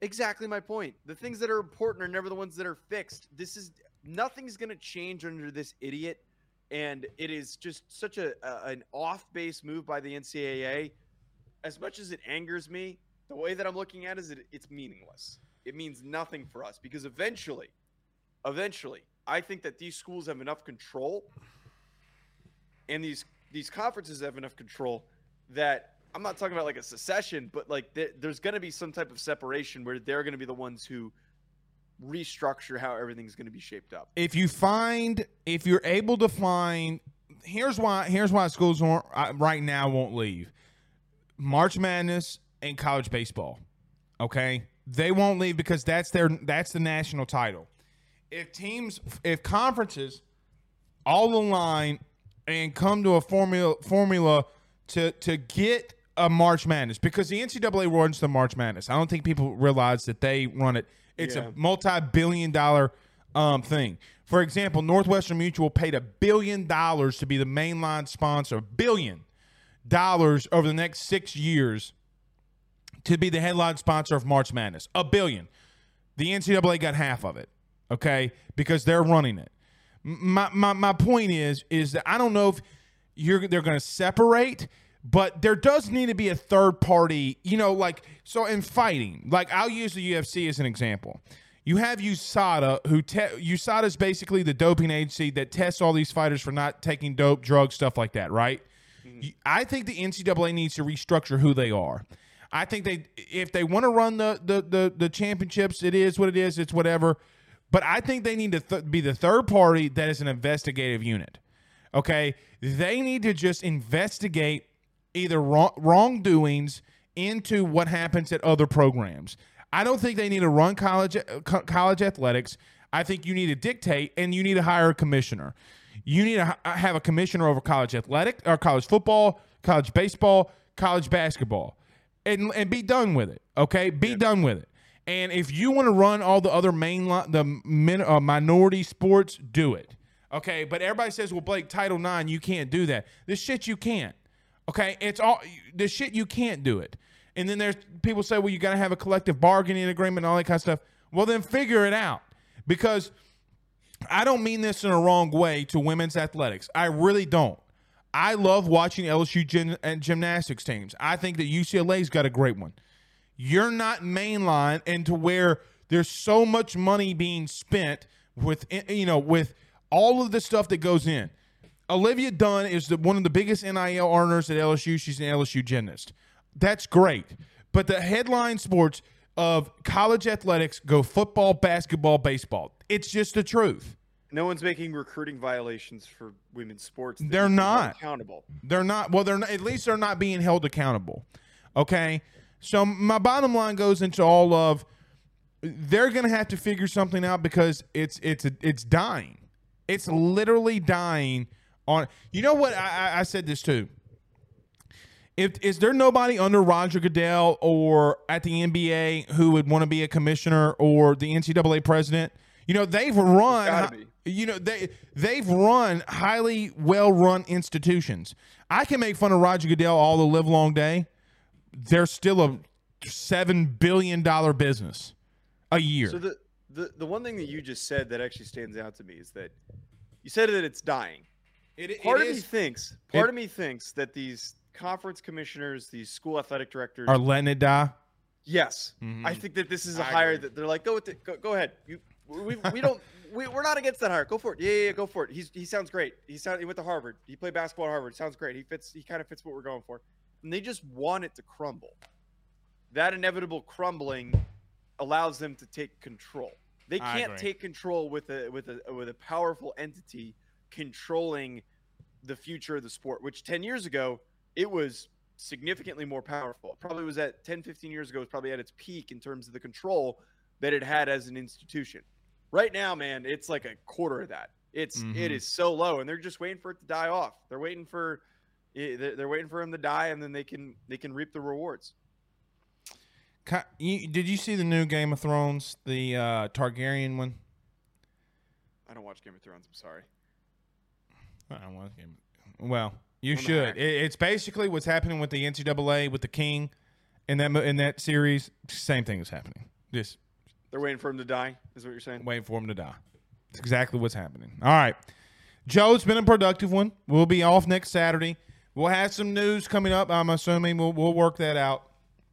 Exactly my point. The things that are important are never the ones that are fixed. Nothing's going to change under this idiot, and it is just such an off-base move by the NCAA. As much as it angers me, the way that I'm looking at it is it's meaningless. It means nothing for us, because eventually, I think that these schools have enough control and these conferences have enough control that I'm not talking about like a secession, but like there's going to be some type of separation where they're going to be the ones who restructure how everything's going to be shaped up. If you're able to find, here's why schools right now won't leave. March Madness and college baseball. Okay. They won't leave because that's the national title. If conferences all align and come to a formula to get a March Madness, because the NCAA runs the March Madness. I don't think people realize that they run it. It's a multi-billion-dollar thing. For example, Northwestern Mutual paid $1 billion to be the mainline sponsor, $1 billion over the next 6 years to be the headline sponsor of March Madness. $1 billion. The NCAA got half of it. Okay, because they're running it. My point is that I don't know if they're going to separate, but there does need to be a third party, in fighting. Like, I'll use the UFC as an example. You have USADA, USADA is basically the doping agency that tests all these fighters for not taking dope, drugs, stuff like that, right? Mm-hmm. I think the NCAA needs to restructure who they are. I think if they want to run the championships, it is what it is, it's whatever. But I think they need to be the third party that is an investigative unit, okay? They need to just investigate either wrongdoings into what happens at other programs. I don't think they need to run college athletics. I think you need to dictate, and you need to hire a commissioner. You need to have a commissioner over college athletics, or college football, college baseball, college basketball, and be done with it, okay? Be done with it. And if you want to run all the other minority sports, do it. Okay, but everybody says, well, Blake, Title IX, you can't do that. This shit you can't. Okay, it's all this shit you can't do it. And then there's people say, well, you got to have a collective bargaining agreement and all that kind of stuff. Well, then figure it out, because I don't mean this in a wrong way to women's athletics. I really don't. I love watching LSU gymnastics teams. I think that UCLA's got a great one. You're not mainline into where there's so much money being spent with all of the stuff that goes in. Olivia Dunn is one of the biggest NIL earners at LSU. She's an LSU gymnast. That's great. But the headline sports of college athletics go football, basketball, baseball. It's just the truth. No one's making recruiting violations for women's sports. They're not accountable. They're not. Well, they're not, at least they're not being held accountable. Okay. So my bottom line goes into all of they're going to have to figure something out, because it's dying. It's literally dying on. You know what? I said this too. Is there nobody under Roger Goodell or at the NBA who would want to be a commissioner or the NCAA president? They've run. They've run highly well-run institutions. I can make fun of Roger Goodell all the live long day. They're still a $7 billion business a year. So the one thing that you just said that actually stands out to me is that you said that it's dying. Part of me thinks that these conference commissioners, these school athletic directors are letting it die. Yes. Mm-hmm. I think that this is a hire that they're like, go ahead. We're not against that hire. Go for it. Yeah, go for it. He sounds great. He went to Harvard. He played basketball at Harvard. Sounds great. He kind of fits what we're going for. And they just want it to crumble. That inevitable crumbling allows them to take control. They can't take control with a powerful entity controlling the future of the sport, which 10 years ago, it was significantly more powerful. Probably was at 10, 15 years ago, it was probably at its peak in terms of the control that it had as an institution. Right now, man, it's like a quarter of that. It is so low, and they're just waiting for it to die off. They're waiting for him to die, and then they can reap the rewards. Did you see the new Game of Thrones, the Targaryen one? I don't watch Game of Thrones. I'm sorry. I don't watch Game of Thrones. Well, you should. It's basically what's happening with the NCAA with the king, in that series. Same thing is happening. Just they're waiting for him to die. Is what you're saying? Waiting for him to die. That's exactly what's happening. All right, Joe. It's been a productive one. We'll be off next Saturday. We'll have some news coming up. I'm assuming we'll work that out.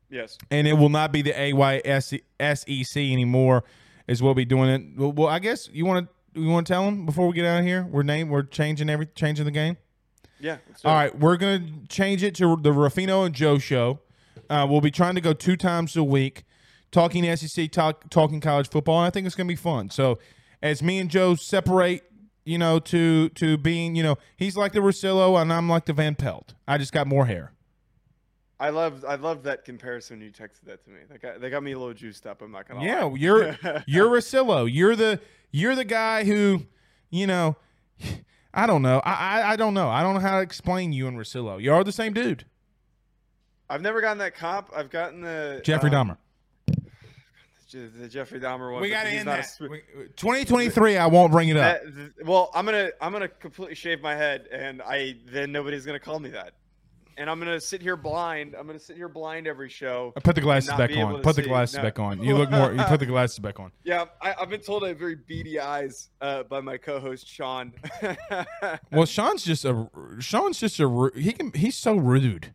Yes. And it will not be the AYSEC anymore, as we'll be doing it. Well, I guess you want to tell them before we get out of here. We're changing the game. Yeah. All right, we're gonna change it to the Ruffino and Joe show. We'll be trying to go 2 times a week, talking SEC, talking college football. And I think it's gonna be fun. So as me and Joe separate, to being, he's like the Russillo and I'm like the Van Pelt. I just got more hair. I love that comparison. You texted that to me. They got me a little juiced up. I'm not gonna. Yeah, lie. you're Russillo. You're the guy who, I don't know. I don't know. I don't know how to explain you and Russillo. You are the same dude. I've never gotten that comp. I've gotten the Jeffrey Dahmer. The Jeffrey Dahmer one. We got to end that. 2023. I won't bring it up. Well, I'm gonna completely shave my head, and then nobody's gonna call me that. And I'm gonna sit here blind. I'm gonna sit here blind every show. I put the glasses back on. You look more. You put the glasses back on. Yeah, I've been told I have very beady eyes by my co-host Sean. Well, Sean's just a. He's so rude.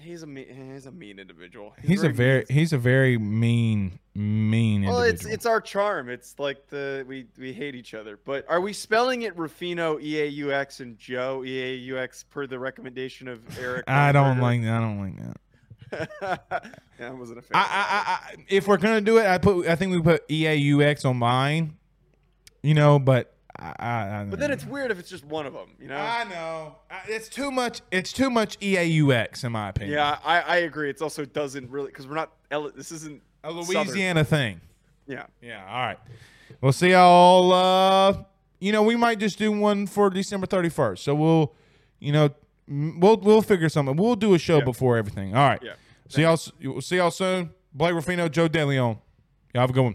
He's a mean individual. He's a very mean individual. Well, it's our charm. It's like we hate each other. But are we spelling it Ruffino EAUX and Joe EAUX per the recommendation of Eric? I don't like that. Yeah, I wasn't a fan. If we're gonna do it, I think we put EAUX on mine. But. But then it's weird if it's just one of them, I know. It's too much EAUX in my opinion. Yeah, I agree. It's also doesn't really because we're not. This isn't a Louisiana thing. Yeah. Yeah. All right. We'll see y'all. We might just do one for December 31st. So we'll, we'll figure something. We'll do a show before everything. All right. Yeah. We'll see y'all soon. Blake Ruffino, Joe DeLeon. Y'all have a good one.